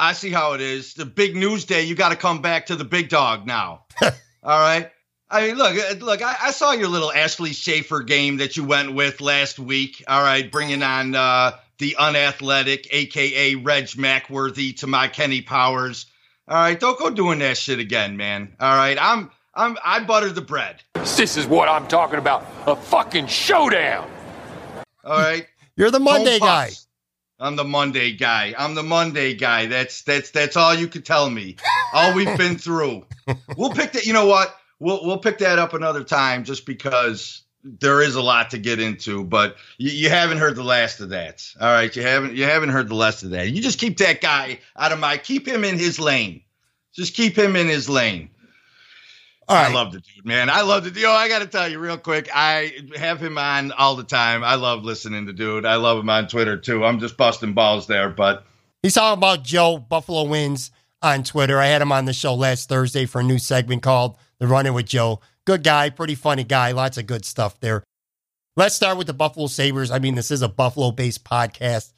I see how it is. The big news day, you got to come back to the big dog now. All right? I mean, look. I saw your little Ashley Schaefer game that you went with last week. All right, bringing on the unathletic, a.k.a. Reg Macworthy, to my Kenny Powers. All right, don't go doing that shit again, man. All right, I butter the bread. This is what I'm talking about, a fucking showdown. All right. You're the Monday guy. I'm the Monday guy. That's all you could tell me. All we've been through. We'll pick that. You know what? We'll pick that up another time just because there is a lot to get into, but you haven't heard the last of that. All right. You haven't heard the last of that. You just keep that guy out of my, keep him in his lane. Just keep him in his lane. Right. I love the dude, man. I love the dude. I got to tell you real quick, I have him on all the time. I love listening to dude. I love him on Twitter, too. I'm just busting balls there. But he's talking about Joe Buffalo Wins on Twitter. I had him on the show last Thursday for a new segment called The Run-In with Joe. Good guy. Pretty funny guy. Lots of good stuff there. Let's start with the Buffalo Sabres. I mean, this is a Buffalo-based podcast.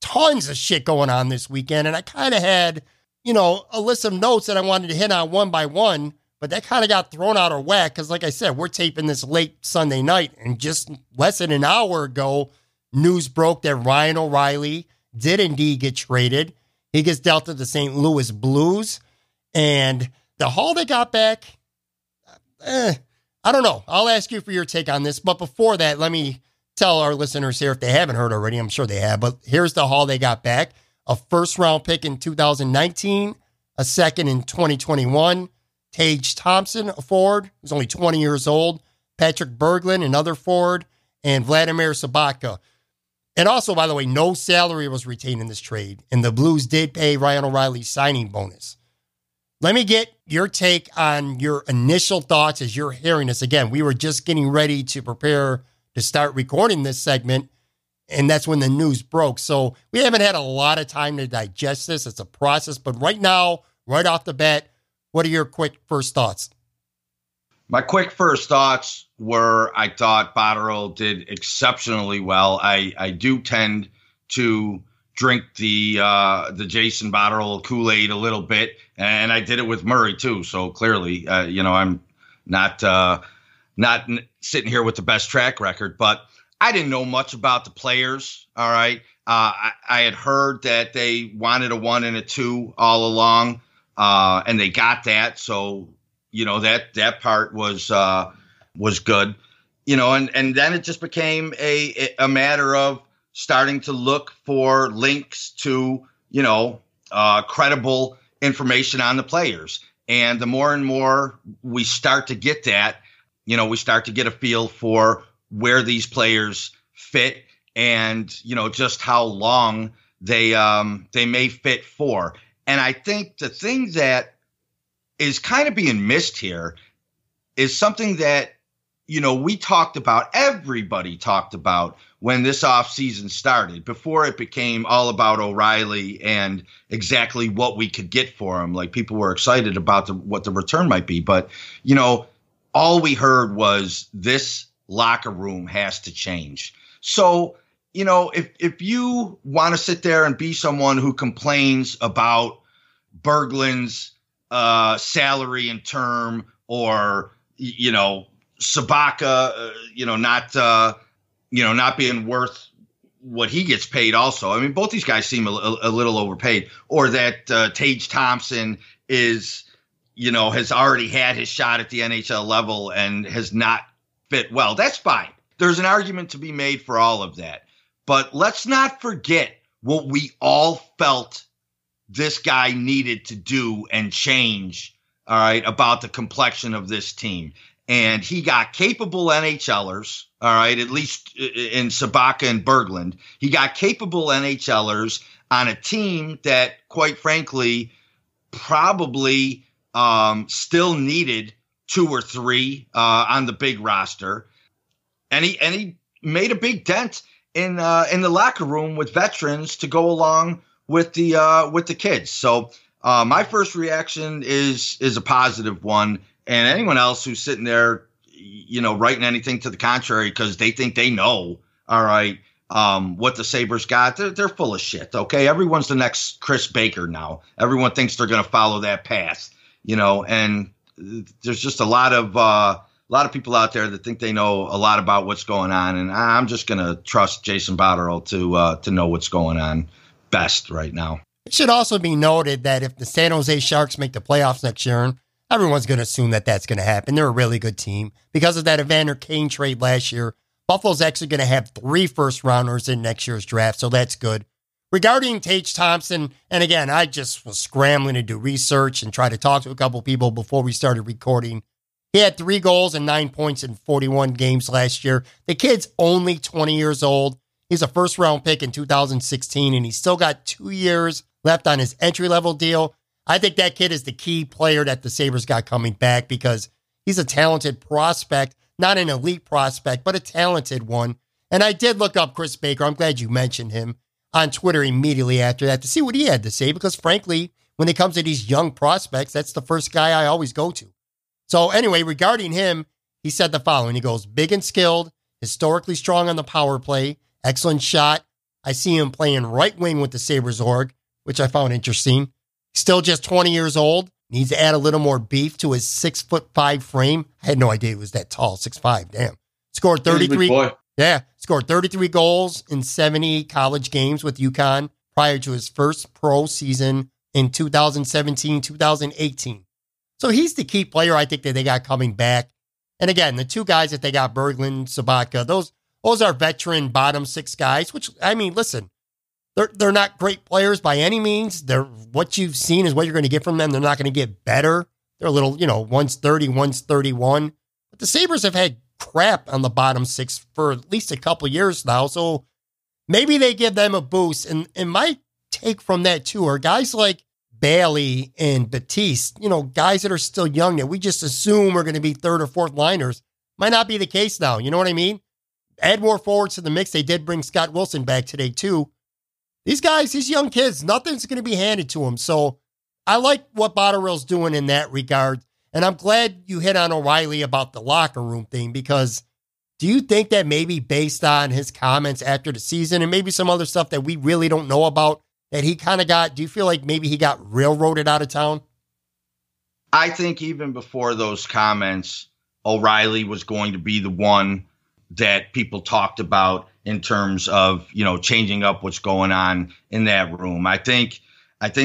tons of shit going on this weekend. And I kind of had, you know, a list of notes that I wanted to hit on one by one, but that kind of got thrown out of whack. Cause like I said, we're taping this late Sunday night, and just less than an hour ago, news broke that Ryan O'Reilly did indeed get traded. He gets dealt to the St. Louis Blues, and the haul they got back, I don't know. I'll ask you for your take on this. But before that, let me tell our listeners here, if they haven't heard already, I'm sure they have, but here's the haul they got back. A first-round pick in 2019, a second in 2021, Tage Thompson, a forward who's only 20 years old, Patrick Berglund, another forward, and Vladimir Sobotka. And also, by the way, no salary was retained in this trade, and the Blues did pay Ryan O'Reilly's signing bonus. Let me get your take on your initial thoughts as you're hearing this. Again, we were just getting ready to prepare to start recording this segment, and that's when the news broke. So we haven't had a lot of time to digest this. It's a process. But right now, right off the bat, what are your quick first thoughts? My quick first thoughts were I thought Botterill did exceptionally well. I do tend to drink the Jason Botterill Kool-Aid a little bit, and I did it with Murray too. So clearly, you know, I'm not sitting here with the best track record, but I didn't know much about the players. All right, I had heard that they wanted a 1 and a 2 all along, and they got that. So you know that part was good, you know, and then it just became a matter of starting to look for links to, you know, credible information on the players. And the more and more we start to get that, you know, we start to get a feel for where these players fit and, you know, just how long they may fit for. And I think the thing that is kind of being missed here is something that, you know, we talked about, everybody talked about when this offseason started, before it became all about O'Reilly and exactly what we could get for him. Like, people were excited about what the return might be. But, you know, all we heard was this locker room has to change. So, you know, if you want to sit there and be someone who complains about Berglund's salary and term, or, you know, Sobotka, not being worth what he gets paid also. I mean, both these guys seem a little overpaid, or that Tage Thompson is, you know, has already had his shot at the NHL level and has not fit well. That's fine. There's an argument to be made for all of that. But let's not forget what we all felt this guy needed to do and change, all right, about the complexion of this team. And he got capable NHLers, all right, at least in Sobotka and Berglund. He got capable NHLers on a team that, quite frankly, probably still needed 2 or 3 on the big roster. And he made a big dent in the locker room with veterans to go along with the kids. So my first reaction is a positive one. And anyone else who's sitting there, you know, writing anything to the contrary because they think they know, all right, what the Sabres got, they're full of shit, okay? Everyone's the next Chris Baker now. Everyone thinks they're going to follow that path, you know, and there's just a lot of people out there that think they know a lot about what's going on, and I'm just going to trust Jason Botterill to know what's going on best right now. It should also be noted that if the San Jose Sharks make the playoffs next year, everyone's going to assume that that's going to happen. They're a really good team. Because of that Evander Kane trade last year, Buffalo's actually going to have 3 first-rounders in next year's draft, so that's good. Regarding Tage Thompson, and again, I just was scrambling to do research and try to talk to a couple people before we started recording. He had 3 goals and 9 points in 41 games last year. The kid's only 20 years old. He's a first-round pick in 2016, and he's still got 2 years left on his entry-level deal. I think that kid is the key player that the Sabres got coming back because he's a talented prospect, not an elite prospect, but a talented one. And I did look up Chris Baker. I'm glad you mentioned him on Twitter immediately after that to see what he had to say, because frankly, when it comes to these young prospects, that's the first guy I always go to. So anyway, regarding him, he said the following. He goes, big and skilled, historically strong on the power play, excellent shot, I see him playing right wing with the Sabres org, which I found interesting. Still just 20 years old. Needs to add a little more beef to his 6'5" frame. I had no idea he was that tall, 6'5". Damn. Scored 33. Yeah, scored 33 goals in 70 college games with UConn prior to his first pro season in 2017-2018. So he's the key player I think that they got coming back. And again, the two guys that they got, Berglund, Sobotka, those are veteran bottom six guys, which, I mean, listen, they're not great players by any means. They're what you've seen is what you're going to get from them. They're not going to get better. They're a little, you know, one's 30, one's 31. But the Sabres have had crap on the bottom six for at least a couple years now. So maybe they give them a boost. And my take from that too are guys like Bailey and Batiste, you know, guys that are still young that we just assume are going to be third or fourth liners. Might not be the case now. You know what I mean? Add more forwards to the mix. They did bring Scott Wilson back today too. These guys, these young kids, nothing's going to be handed to them. So I like what Botterill's doing in that regard. And I'm glad you hit on O'Reilly about the locker room thing, because do you think that maybe based on his comments after the season and maybe some other stuff that we really don't know about that he kind of got, do you feel like maybe he got railroaded out of town? I think even before those comments, O'Reilly was going to be the one that people talked about in terms of, you know, changing up what's going on in that room. I think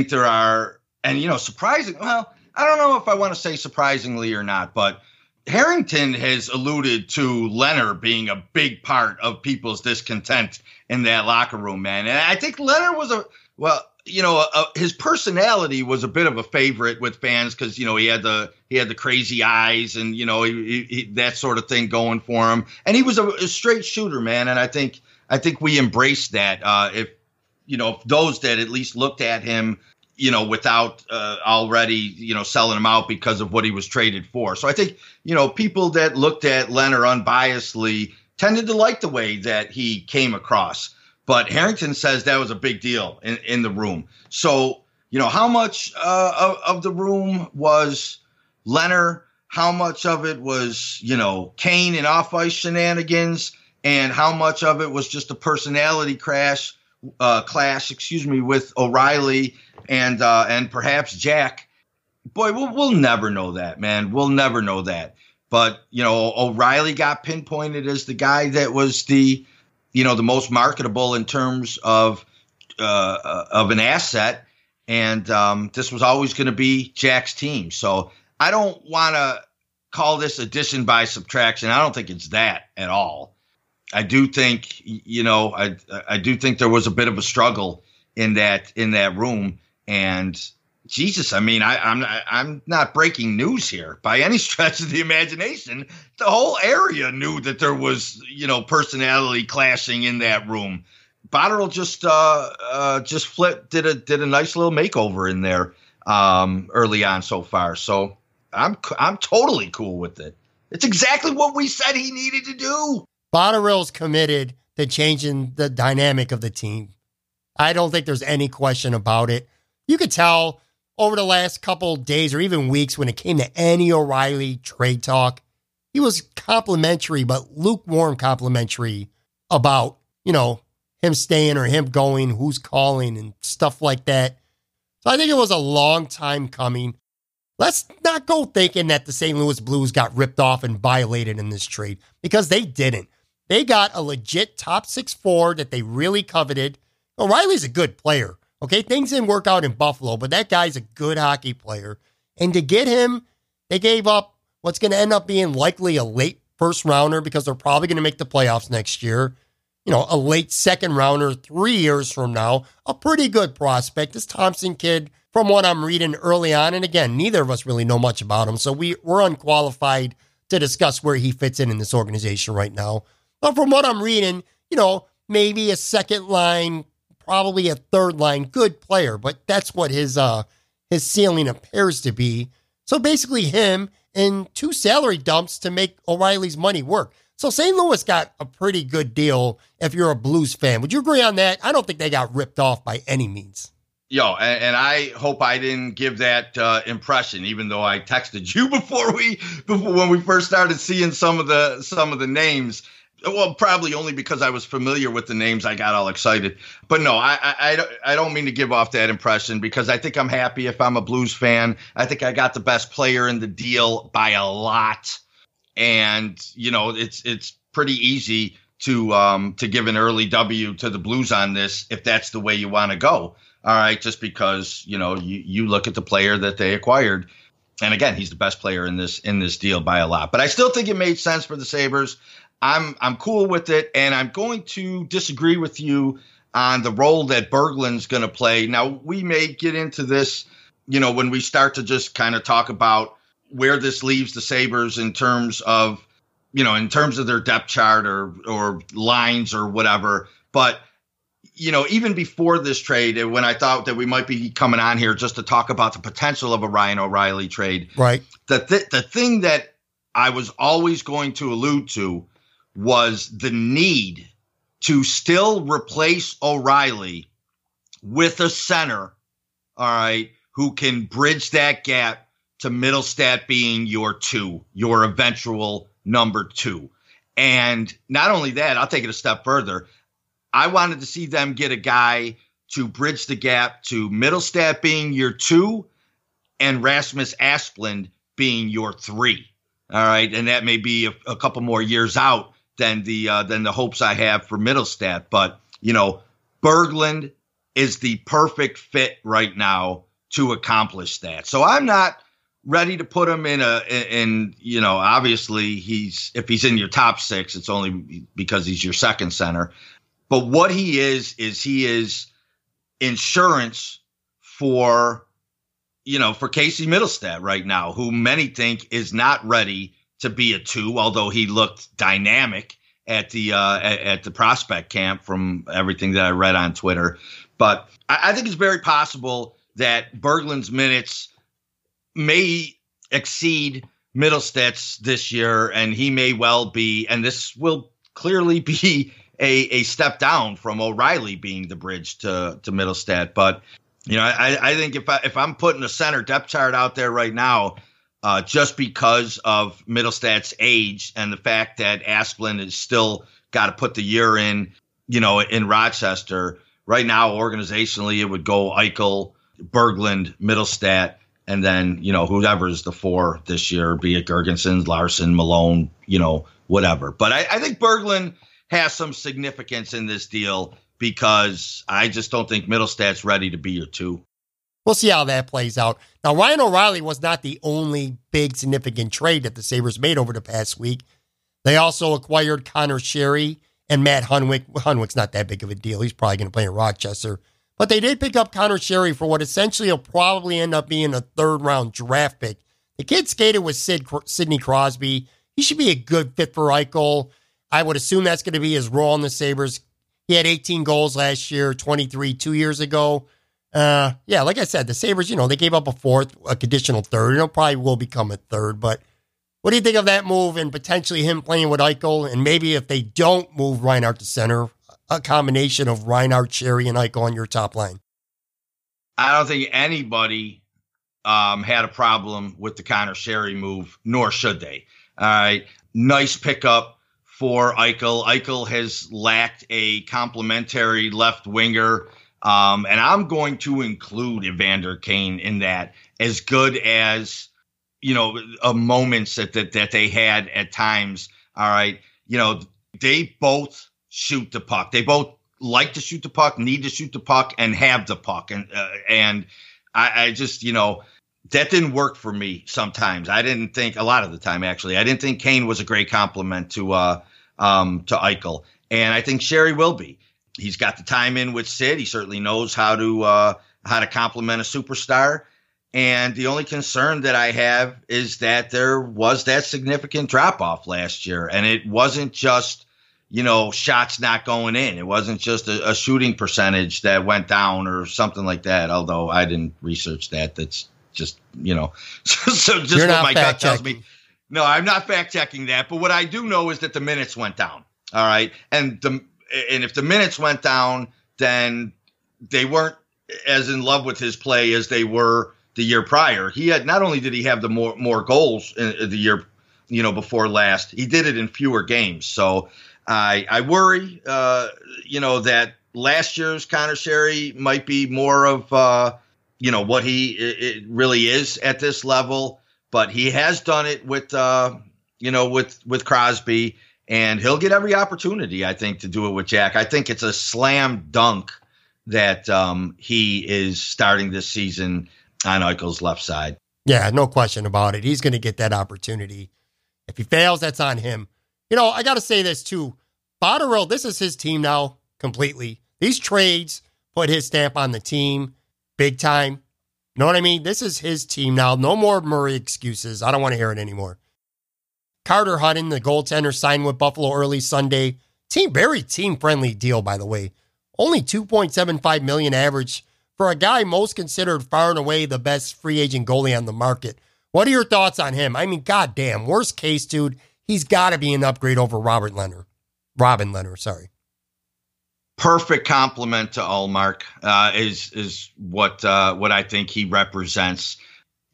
there are, and, you know, surprising, well, I don't know if I want to say surprisingly or not, but Harrington has alluded to Leonard being a big part of people's discontent in that locker room, man. And I think Leonard was his personality was a bit of a favorite with fans because, you know, he had the crazy eyes and, you know, he that sort of thing going for him. And he was a straight shooter, man. And I think we embraced that. If, you know, those that at least looked at him, you know, without already, you know, selling him out because of what he was traded for. So I think, you know, people that looked at Leonard unbiasedly tended to like the way that he came across. But Harrington says that was a big deal in the room. So, you know, how much of the room was Leonard? How much of it was, you know, Kane and off-ice shenanigans? And how much of it was just a personality clash with O'Reilly and perhaps Jack? Boy, we'll never know that, man. We'll never know that. But, you know, O'Reilly got pinpointed as the guy that was the, you know, the most marketable in terms of an asset. And this was always going to be Jack's team. So I don't want to call this addition by subtraction. I don't think it's that at all. I do think, you know, I do think there was a bit of a struggle in that room. And Jesus, I mean, I'm not breaking news here by any stretch of the imagination. The whole area knew that there was, you know, personality clashing in that room. Botterill just did a nice little makeover in there early on so far. So I'm totally cool with it. It's exactly what we said he needed to do. Botterill's committed to changing the dynamic of the team. I don't think there's any question about it. You could tell over the last couple days or even weeks when it came to any O'Reilly trade talk, he was complimentary, but lukewarm complimentary about, you know, him staying or him going, who's calling and stuff like that. So I think it was a long time coming. Let's not go thinking that the St. Louis Blues got ripped off and violated in this trade, because they didn't. They got a legit top 6 forward that they really coveted. O'Reilly's a good player. Okay, things didn't work out in Buffalo, but that guy's a good hockey player. And to get him, they gave up what's going to end up being likely a late first rounder, because they're probably going to make the playoffs next year. You know, a late second rounder 3 years from now, a pretty good prospect. This Thompson kid, from what I'm reading early on, and again, neither of us really know much about him, so we're unqualified to discuss where he fits in this organization right now. But from what I'm reading, you know, maybe a second line, probably a third line, good player, but that's what his ceiling appears to be. So basically him and 2 salary dumps to make O'Reilly's money work. So St. Louis got a pretty good deal if you're a Blues fan. Would you agree on that? I don't think they got ripped off by any means. Yo, and I hope I didn't give that impression, even though I texted you before when we first started seeing some of the names. Well, probably only because I was familiar with the names, I got all excited. But no, I don't mean to give off that impression, because I think I'm happy if I'm a Blues fan. I think I got the best player in the deal by a lot. And, you know, it's pretty easy to give an early W to the Blues on this if that's the way you want to go. All right, just because, you know, you look at the player that they acquired. And again, he's the best player in this deal by a lot. But I still think it made sense for the Sabres. I'm cool with it, and I'm going to disagree with you on the role that Berglund's going to play. Now, we may get into this, you know, when we start to just kind of talk about where this leaves the Sabres in terms of, you know, in terms of their depth chart or lines or whatever. But, you know, even before this trade, when I thought that we might be coming on here just to talk about the potential of a Ryan O'Reilly trade, right? The thing that I was always going to allude to was the need to still replace O'Reilly with a center, all right, who can bridge that gap to Middlestat being your eventual number two. And not only that, I'll take it a step further. I wanted to see them get a guy to bridge the gap to Middlestat being your two and Rasmus Asplund being your three, all right? And that may be a couple more years out than the hopes I have for Middlestat. But, you know, Berglund is the perfect fit right now to accomplish that. So I'm not ready to put him in, you know, obviously if he's in your top six, it's only because he's your second center. But what he is he is insurance for, you know, for Casey Middlestat right now, who many think is not ready to be a two, although he looked dynamic at the prospect camp from everything that I read on Twitter. But I think it's very possible that Berglund's minutes may exceed Middlestat's this year, and he may well be, and this will clearly be a step down from O'Reilly being the bridge to Middlestat. But, you know, I think if I'm putting a center depth chart out there right now, just because of Middlestat's age and the fact that Asplund is still got to put the year in, you know, in Rochester. Right now, organizationally, it would go Eichel, Berglund, Middlestat, and then, you know, whoever is the four this year, be it Gergensen, Larson, Malone, you know, whatever. But I think Berglund has some significance in this deal because I just don't think Middlestat's ready to be your two. We'll see how that plays out. Now, Ryan O'Reilly was not the only big significant trade that the Sabres made over the past week. They also acquired Connor Sherry and Matt Hunwick. Hunwick's not that big of a deal. He's probably going to play in Rochester. But they did pick up Connor Sherry for what essentially will probably end up being a third-round draft pick. The kid skated with Sidney Crosby. He should be a good fit for Eichel. I would assume that's going to be his role in the Sabres. He had 18 goals last year, 23 2 years ago. Yeah, like I said, the Sabres, you know, they gave up a fourth, a conditional third. It probably will become a third, but what do you think of that move and potentially him playing with Eichel? And maybe if they don't move Reinhart to center, a combination of Reinhart, Sherry, and Eichel on your top line. I don't think anybody had a problem with the Connor Sherry move, nor should they. All right, nice pickup for Eichel. Eichel has lacked a complementary left winger. And I'm going to include Evander Kane in that, as good as, you know, moments that they had at times. All right. You know, they both shoot the puck. They both like to shoot the puck, need to shoot the puck, and have the puck. And I just, you know, that didn't work for me sometimes. I didn't think a lot of the time, actually, I didn't think Kane was a great compliment to Eichel. And I think Sherry will be. He's got the time in with Sid. He certainly knows how to compliment a superstar. And the only concern that I have is that there was that significant drop-off last year. And it wasn't just, you know, shots not going in. It wasn't just a shooting percentage that went down or something like that. Although I didn't research that. That's just, you know, so just what my gut tells me. No, I'm not fact-checking that. But what I do know is that the minutes went down. All right. And if the minutes went down, then they weren't as in love with his play as they were the year prior. He had, not only did he have the more goals in the year, you know, before last, he did it in fewer games. So I worry, that last year's Conner Sherry might be more of, what it really is at this level. But he has done it with Crosby, and he'll get every opportunity, I think, to do it with Jack. I think it's a slam dunk that he is starting this season on Eichel's left side. Yeah, no question about it. He's going to get that opportunity. If he fails, that's on him. I got to say this too. Botterill, this is his team now completely. These trades put his stamp on the team big time. You know what I mean? This is his team now. No more Murray excuses. I don't want to hear it anymore. Carter Hutton, the goaltender, signed with Buffalo early Sunday. Very team-friendly deal, by the way. Only $2.75 million average for a guy most considered far and away the best free agent goalie on the market. What are your thoughts on him? I mean, goddamn, worst case, dude, he's got to be an upgrade over Robin Lehner. Perfect compliment to Ullmark is what I think he represents.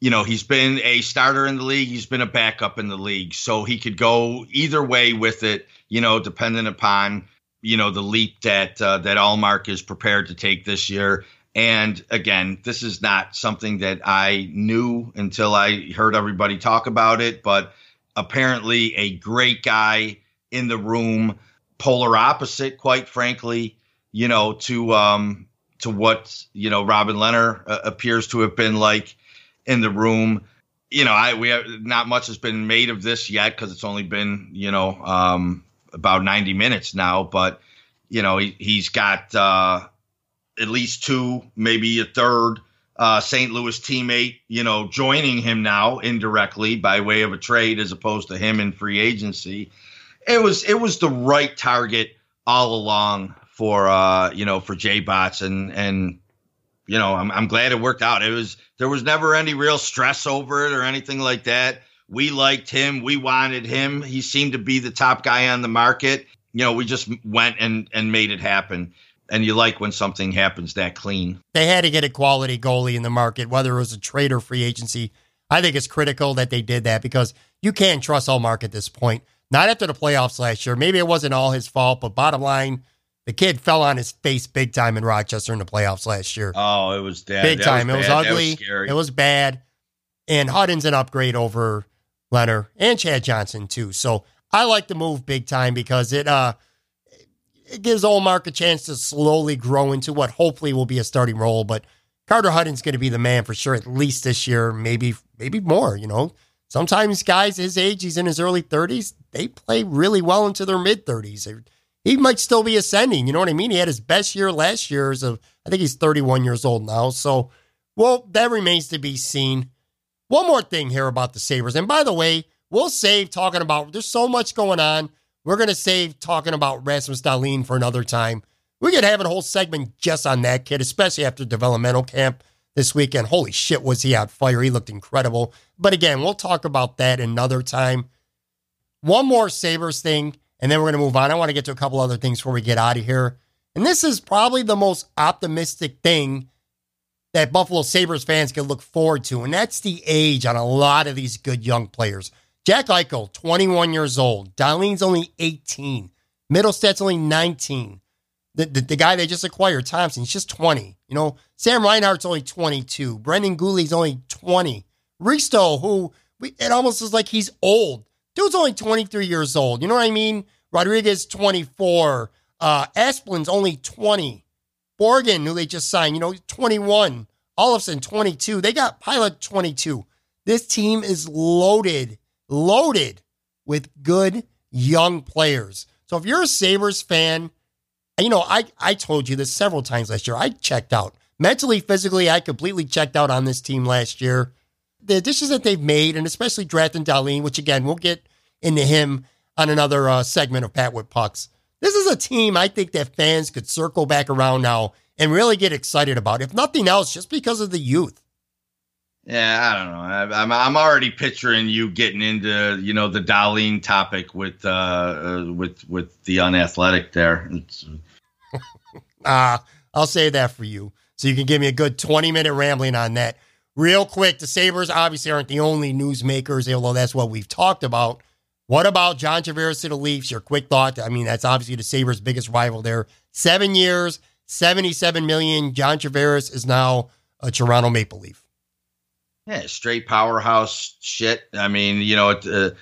He's been a starter in the league. He's been a backup in the league. So he could go either way with it, depending upon, the leap that Ullmark is prepared to take this year. And again, this is not something that I knew until I heard everybody talk about it, but apparently a great guy in the room, polar opposite, quite frankly, to what, Robin Lehner appears to have been like in the room. Not much has been made of this yet because it's only been, about 90 minutes now, but he's got at least two, maybe a third St. Louis teammate, joining him now indirectly by way of a trade as opposed to him in free agency. It was the right target all along for Jay Botts, and I'm glad it worked out. There was never any real stress over it or anything like that. We liked him. We wanted him. He seemed to be the top guy on the market. We just went and made it happen. And you like when something happens that clean. They had to get a quality goalie in the market, whether it was a trade or free agency. I think it's critical that they did that because you can't trust Ullmark at this point. Not after the playoffs last year. Maybe it wasn't all his fault, but bottom line, the kid fell on his face big time in Rochester in the playoffs last year. Oh, it was bad. Big time. It was ugly. It was bad. And Hutton's an upgrade over Leonard and Chad Johnson too. So I like the move big time because it gives Ullmark a chance to slowly grow into what hopefully will be a starting role. But Carter Hutton's going to be the man for sure, at least this year, maybe more. Sometimes guys his age, he's in his early 30s, they play really well into their mid-30s. He might still be ascending, you know what I mean? He had his best year last year. I think he's 31 years old now. So, that remains to be seen. One more thing here about the Sabres. And by the way, we'll save talking about, there's so much going on. We're going to save talking about Rasmus Dahlin for another time. We could have a whole segment just on that kid, especially after developmental camp this weekend. Holy shit, was he on fire. He looked incredible. But again, we'll talk about that another time. One more Sabres thing, and then we're going to move on. I want to get to a couple other things before we get out of here. And this is probably the most optimistic thing that Buffalo Sabres fans can look forward to, and that's the age on a lot of these good young players. Jack Eichel, 21 years old. Dahlin's only 18. Middlestad's only 19. The guy they just acquired, Thompson, he's just 20. Sam Reinhart's only 22. Brendan Gouli's only 20. Risto, it almost is like he's old. Dude's only 23 years old. You know what I mean? Rodriguez, 24. Asplin's only 20. Borgen, who they just signed, 21. Olofsson, 22. They got Pilot, 22. This team is loaded with good young players. So if you're a Sabres fan, I told you this several times last year. I checked out. Mentally, physically, I completely checked out on this team last year. The additions that they've made, and especially drafting Dahlin, which again, we'll get into him on another segment of Pat with Pucks. This is a team I think that fans could circle back around now and really get excited about, if nothing else, just because of the youth. Yeah, I don't know. I'm already picturing you getting into, the Dahlin topic with the unathletic there. I'll save that for you. So you can give me a good 20-minute rambling on that. Real quick, the Sabres obviously aren't the only newsmakers, although that's what we've talked about. What about John Tavares to the Leafs? Your quick thought. I mean, that's obviously the Sabres' biggest rival there. 7 years, $77 million. John Tavares is now a Toronto Maple Leaf. Yeah, straight powerhouse shit. I mean, you know, it's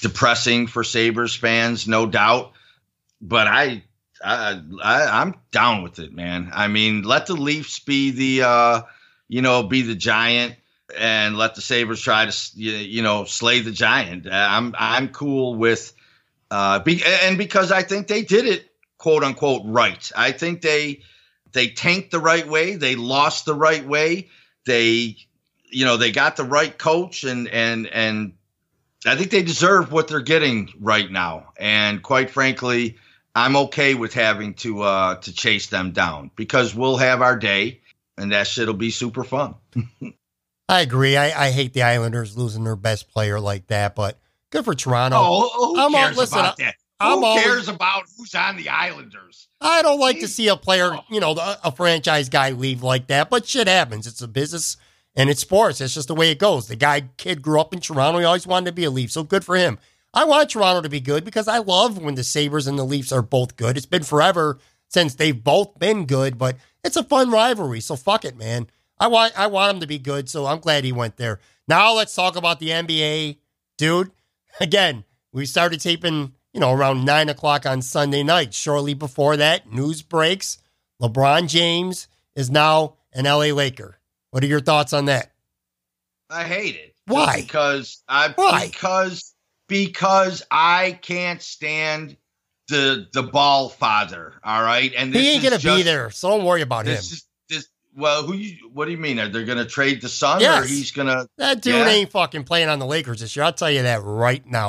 depressing for Sabres fans, no doubt. But I'm down with it, man. I mean, let the Leafs be the, be the giant, and let the Sabres try to, slay the giant. I'm cool with, because I think they did it, quote unquote, right. I think they tanked the right way. They lost the right way. They got the right coach, and I think they deserve what they're getting right now. And quite frankly, I'm okay with having to chase them down, because we'll have our day, and that shit will be super fun. I agree. I hate the Islanders losing their best player like that, but good for Toronto. Oh, who cares about that? Who cares about who's on the Islanders? I don't like to see a player, a franchise guy leave like that, but shit happens. It's a business and it's sports. That's just the way it goes. The kid grew up in Toronto. He always wanted to be a Leaf, so good for him. I want Toronto to be good because I love when the Sabres and the Leafs are both good. It's been forever since they've both been good, but it's a fun rivalry, so fuck it, man. I want him to be good, so I'm glad he went there. Now let's talk about the NBA, dude. Again, we started taping, around 9 o'clock on Sunday night. Shortly before that, news breaks. LeBron James is now an L.A. Laker. What are your thoughts on that? I hate it. Why? Because I can't stand the ball father. All right, and this he ain't gonna be there, so don't worry about him. What do you mean? Are they gonna trade the Sun? Yes. Or he's gonna? That dude ain't fucking playing on the Lakers this year. I'll tell you that right now.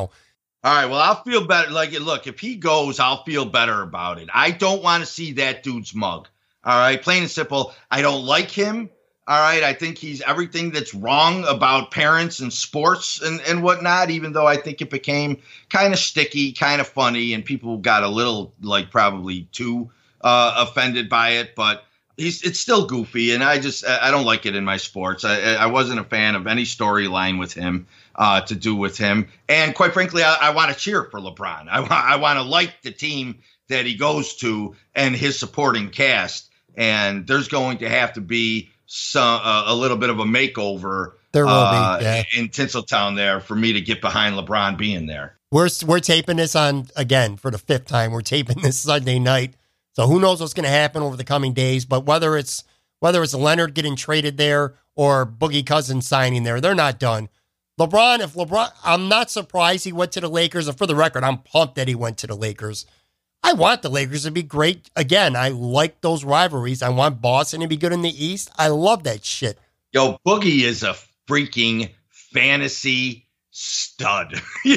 All right. Well, I'll feel better. Like, look, if he goes, I'll feel better about it. I don't want to see that dude's mug. All right, plain and simple. I don't like him. All right, I think he's everything that's wrong about parents and sports and whatnot, even though I think it became kind of sticky, kind of funny, and people got a little, probably too offended by it. But it's still goofy, and I don't like it in my sports. I wasn't a fan of any storyline with him to do with him. And quite frankly, I want to cheer for LeBron. I want to like the team that he goes to and his supporting cast, and there's going to have to be a little bit of a makeover there will be, in Tinseltown there for me to get behind LeBron being there. We're taping this on, again, for the fifth time. We're taping this Sunday night. So who knows what's going to happen over the coming days, but whether it's Leonard getting traded there or Boogie Cousins signing there, they're not done. If LeBron, I'm not surprised he went to the Lakers. And for the record, I'm pumped that he went to the Lakers. I want the Lakers to be great. Again, I like those rivalries. I want Boston to be good in the East. I love that shit. Yo, Boogie is a freaking fantasy stud. Yo,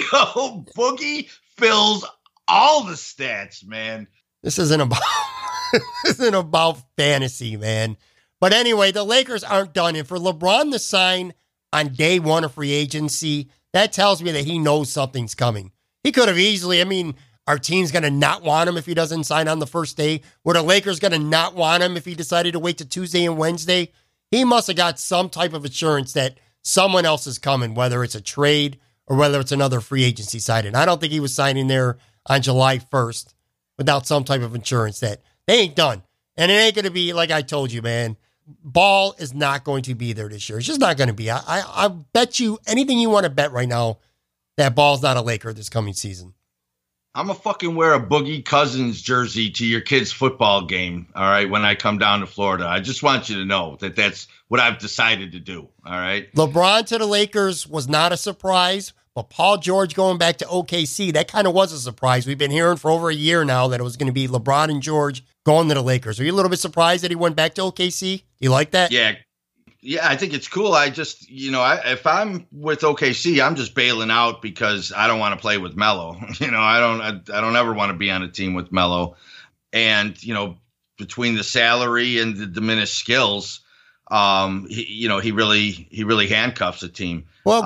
Boogie fills all the stats, man. This isn't about fantasy, man. But anyway, the Lakers aren't done. And for LeBron to sign on day one of free agency, that tells me that he knows something's coming. He could have easily, our team's going to not want him if he doesn't sign on the first day. Were the Lakers going to not want him if he decided to wait to Tuesday and Wednesday? He must have got some type of assurance that someone else is coming, whether it's a trade or whether it's another free agency signing. I don't think he was signing there on July 1st without some type of insurance that they ain't done. And it ain't going to be, like I told you, man, Ball is not going to be there this year. It's just not going to be. I bet you anything you want to bet right now that Ball's not a Laker this coming season. I'm going to fucking wear a Boogie Cousins jersey to your kid's football game, all right, when I come down to Florida. I just want you to know that that's what I've decided to do, all right? LeBron to the Lakers was not a surprise, but Paul George going back to OKC, that kind of was a surprise. We've been hearing for over a year now that it was going to be LeBron and George going to the Lakers. Are you a little bit surprised that he went back to OKC? You like that? Yeah, I think it's cool. I just, if I'm with OKC, I'm just bailing out because I don't want to play with Melo. I don't ever want to be on a team with Melo. And, between the salary and the diminished skills, he really handcuffs a team. Well,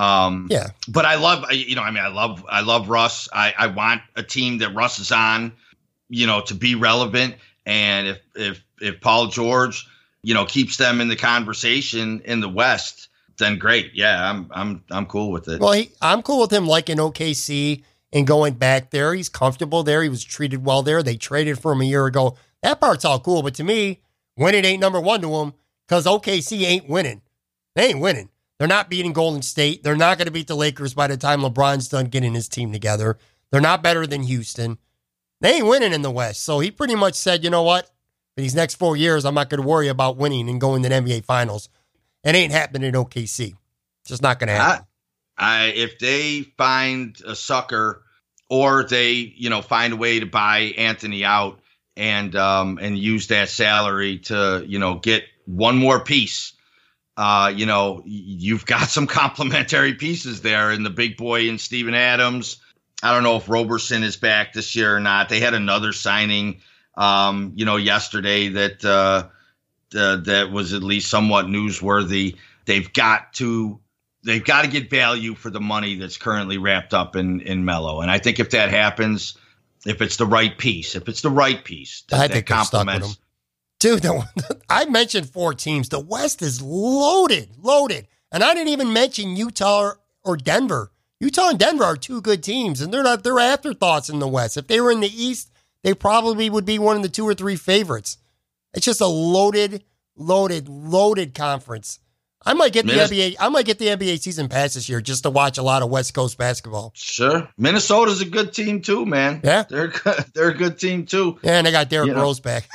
yeah. But I love, I love Russ. I want a team that Russ is on, to be relevant. And if Paul George keeps them in the conversation in the West, then great. Yeah, I'm cool with it. Well, I'm cool with him liking OKC and going back there. He's comfortable there. He was treated well there. They traded for him a year ago. That part's all cool. But to me, winning ain't number one to him because OKC ain't winning. They ain't winning. They're not beating Golden State. They're not going to beat the Lakers by the time LeBron's done getting his team together. They're not better than Houston. They ain't winning in the West. So he pretty much said, you know what? For these next 4 years, I'm not going to worry about winning and going to the NBA Finals. It ain't happening in OKC. It's just not going to happen. If they find a sucker or they, find a way to buy Anthony out and use that salary to, get one more piece, you've got some complementary pieces there in the big boy and Steven Adams. I don't know if Roberson is back this year or not. They had another signing, yesterday that, that was at least somewhat newsworthy. They've got to get value for the money that's currently wrapped up in Melo. And I think if that happens, if it's the right piece, that complements. Dude, I mentioned four teams. The West is loaded. And I didn't even mention Utah or Denver. Utah and Denver are two good teams, and they're afterthoughts in the West. If they were in the East, they probably would be one of the two or three favorites. It's just a loaded conference. I might get the NBA. I might get the NBA season pass this year just to watch a lot of West Coast basketball. Sure, Minnesota's a good team too, man. Yeah, they're a good team too. Yeah, and they got Derrick Rose back.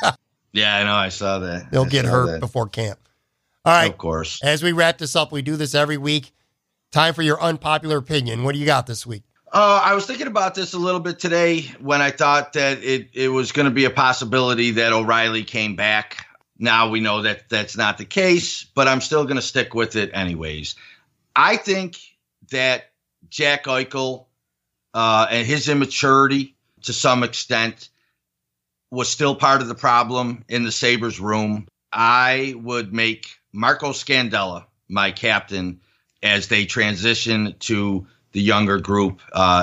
Yeah, I know. I saw that. They'll get hurt before camp. All right, of course. As we wrap this up, we do this every week. Time for your unpopular opinion. What do you got this week? I was thinking about this a little bit today when I thought that it was going to be a possibility that O'Reilly came back. Now we know that that's not the case, but I'm still going to stick with it anyways. I think that Jack Eichel and his immaturity to some extent was still part of the problem in the Sabres room. I would make Marco Scandella my captain as they transition to the younger group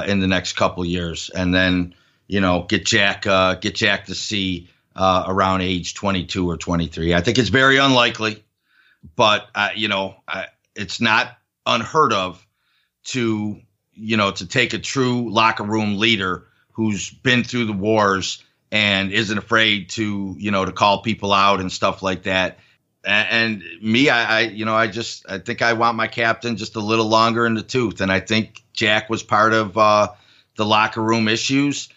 in the next couple years. And then, get Jack to see around age 22 or 23. I think it's very unlikely, but it's not unheard of to take a true locker room leader who's been through the wars and isn't afraid to call people out and stuff like that. And me, I think I want my captain just a little longer in the tooth. And I think Jack was part of the locker room issues.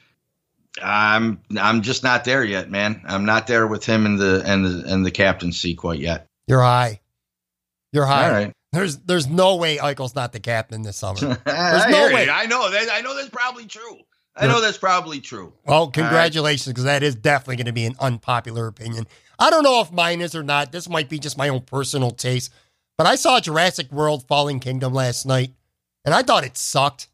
I'm just not there yet, man. I'm not there with him in the captaincy quite yet. You're high. All right. There's no way Eichel's not the captain this summer. There's no way. I know that's probably true. Well, congratulations, because that is definitely going to be an unpopular opinion. I don't know if mine is or not. This might be just my own personal taste, but I saw Jurassic World: Fallen Kingdom last night, and I thought it sucked.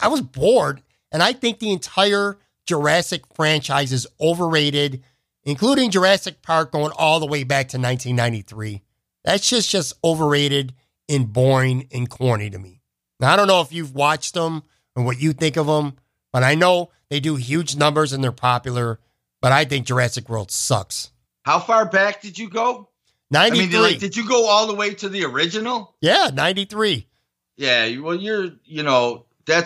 I was bored, and I think the entire Jurassic franchise is overrated, including Jurassic Park going all the way back to 1993. That's just overrated and boring and corny to me. Now, I don't know if you've watched them and what you think of them, but I know they do huge numbers and they're popular, but I think Jurassic World sucks. How far back did you go? 93. I mean, did you go all the way to the original? Yeah, 93. Yeah, well, that's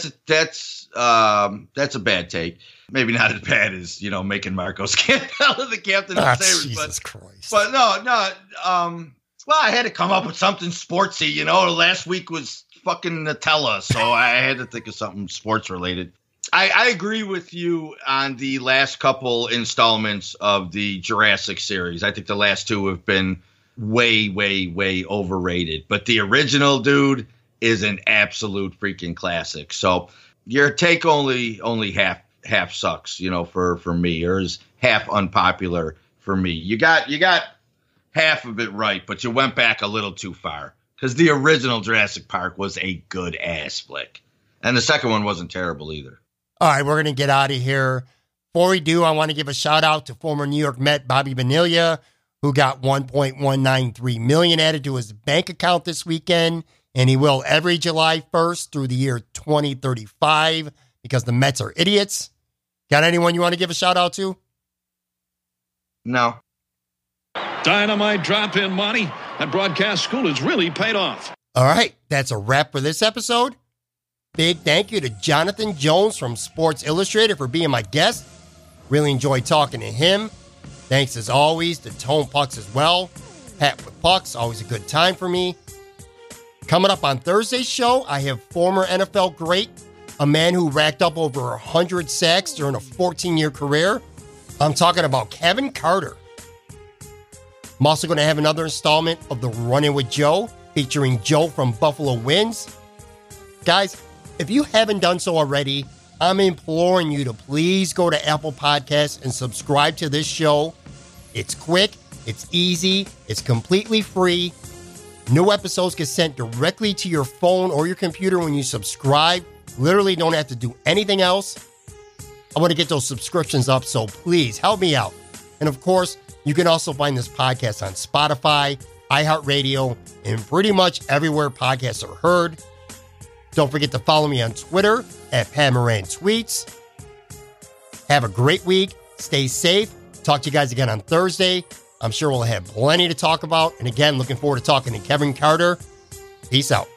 a bad take. Maybe not as bad as, making Marco Scandella the captain of the Sabres. Jesus Christ. But no. Well, I had to come up with something sportsy, Last week was fucking Nutella, so I had to think of something sports-related. I agree with you on the last couple installments of the Jurassic series. I think the last two have been way, way, way overrated. But the original, dude, is an absolute freaking classic. So your take only half sucks, for me, or is half unpopular for me. You got half of it right, but you went back a little too far because the original Jurassic Park was a good ass flick. And the second one wasn't terrible either. All right, we're going to get out of here. Before we do, I want to give a shout out to former New York Met Bobby Bonilla, who got $1.193 million added to his bank account this weekend, and he will every July 1st through the year 2035 because the Mets are idiots. Got anyone you want to give a shout out to? No. Dynamite drop in money. That broadcast school has really paid off. All right, that's a wrap for this episode. Big thank you to Jonathan Jones from Sports Illustrated for being my guest. Really enjoyed talking to him. Thanks as always to Tone Pucks as well. Pat with Pucks, always a good time for me. Coming up on Thursday's show, I have former NFL great, a man who racked up over 100 sacks during a 14-year career. I'm talking about Kevin Carter. I'm also going to have another installment of The Run-In with Joe, featuring Joe from Buffalo Wins. Guys, if you haven't done so already, I'm imploring you to please go to Apple Podcasts and subscribe to this show. It's quick, it's easy, it's completely free. New episodes get sent directly to your phone or your computer when you subscribe. Literally don't have to do anything else. I want to get those subscriptions up, so please help me out. And of course, you can also find this podcast on Spotify, iHeartRadio, and pretty much everywhere podcasts are heard. Don't forget to follow me on Twitter at Pat Moran Tweets. Have a great week. Stay safe. Talk to you guys again on Thursday. I'm sure we'll have plenty to talk about. And again, looking forward to talking to Kevin Carter. Peace out.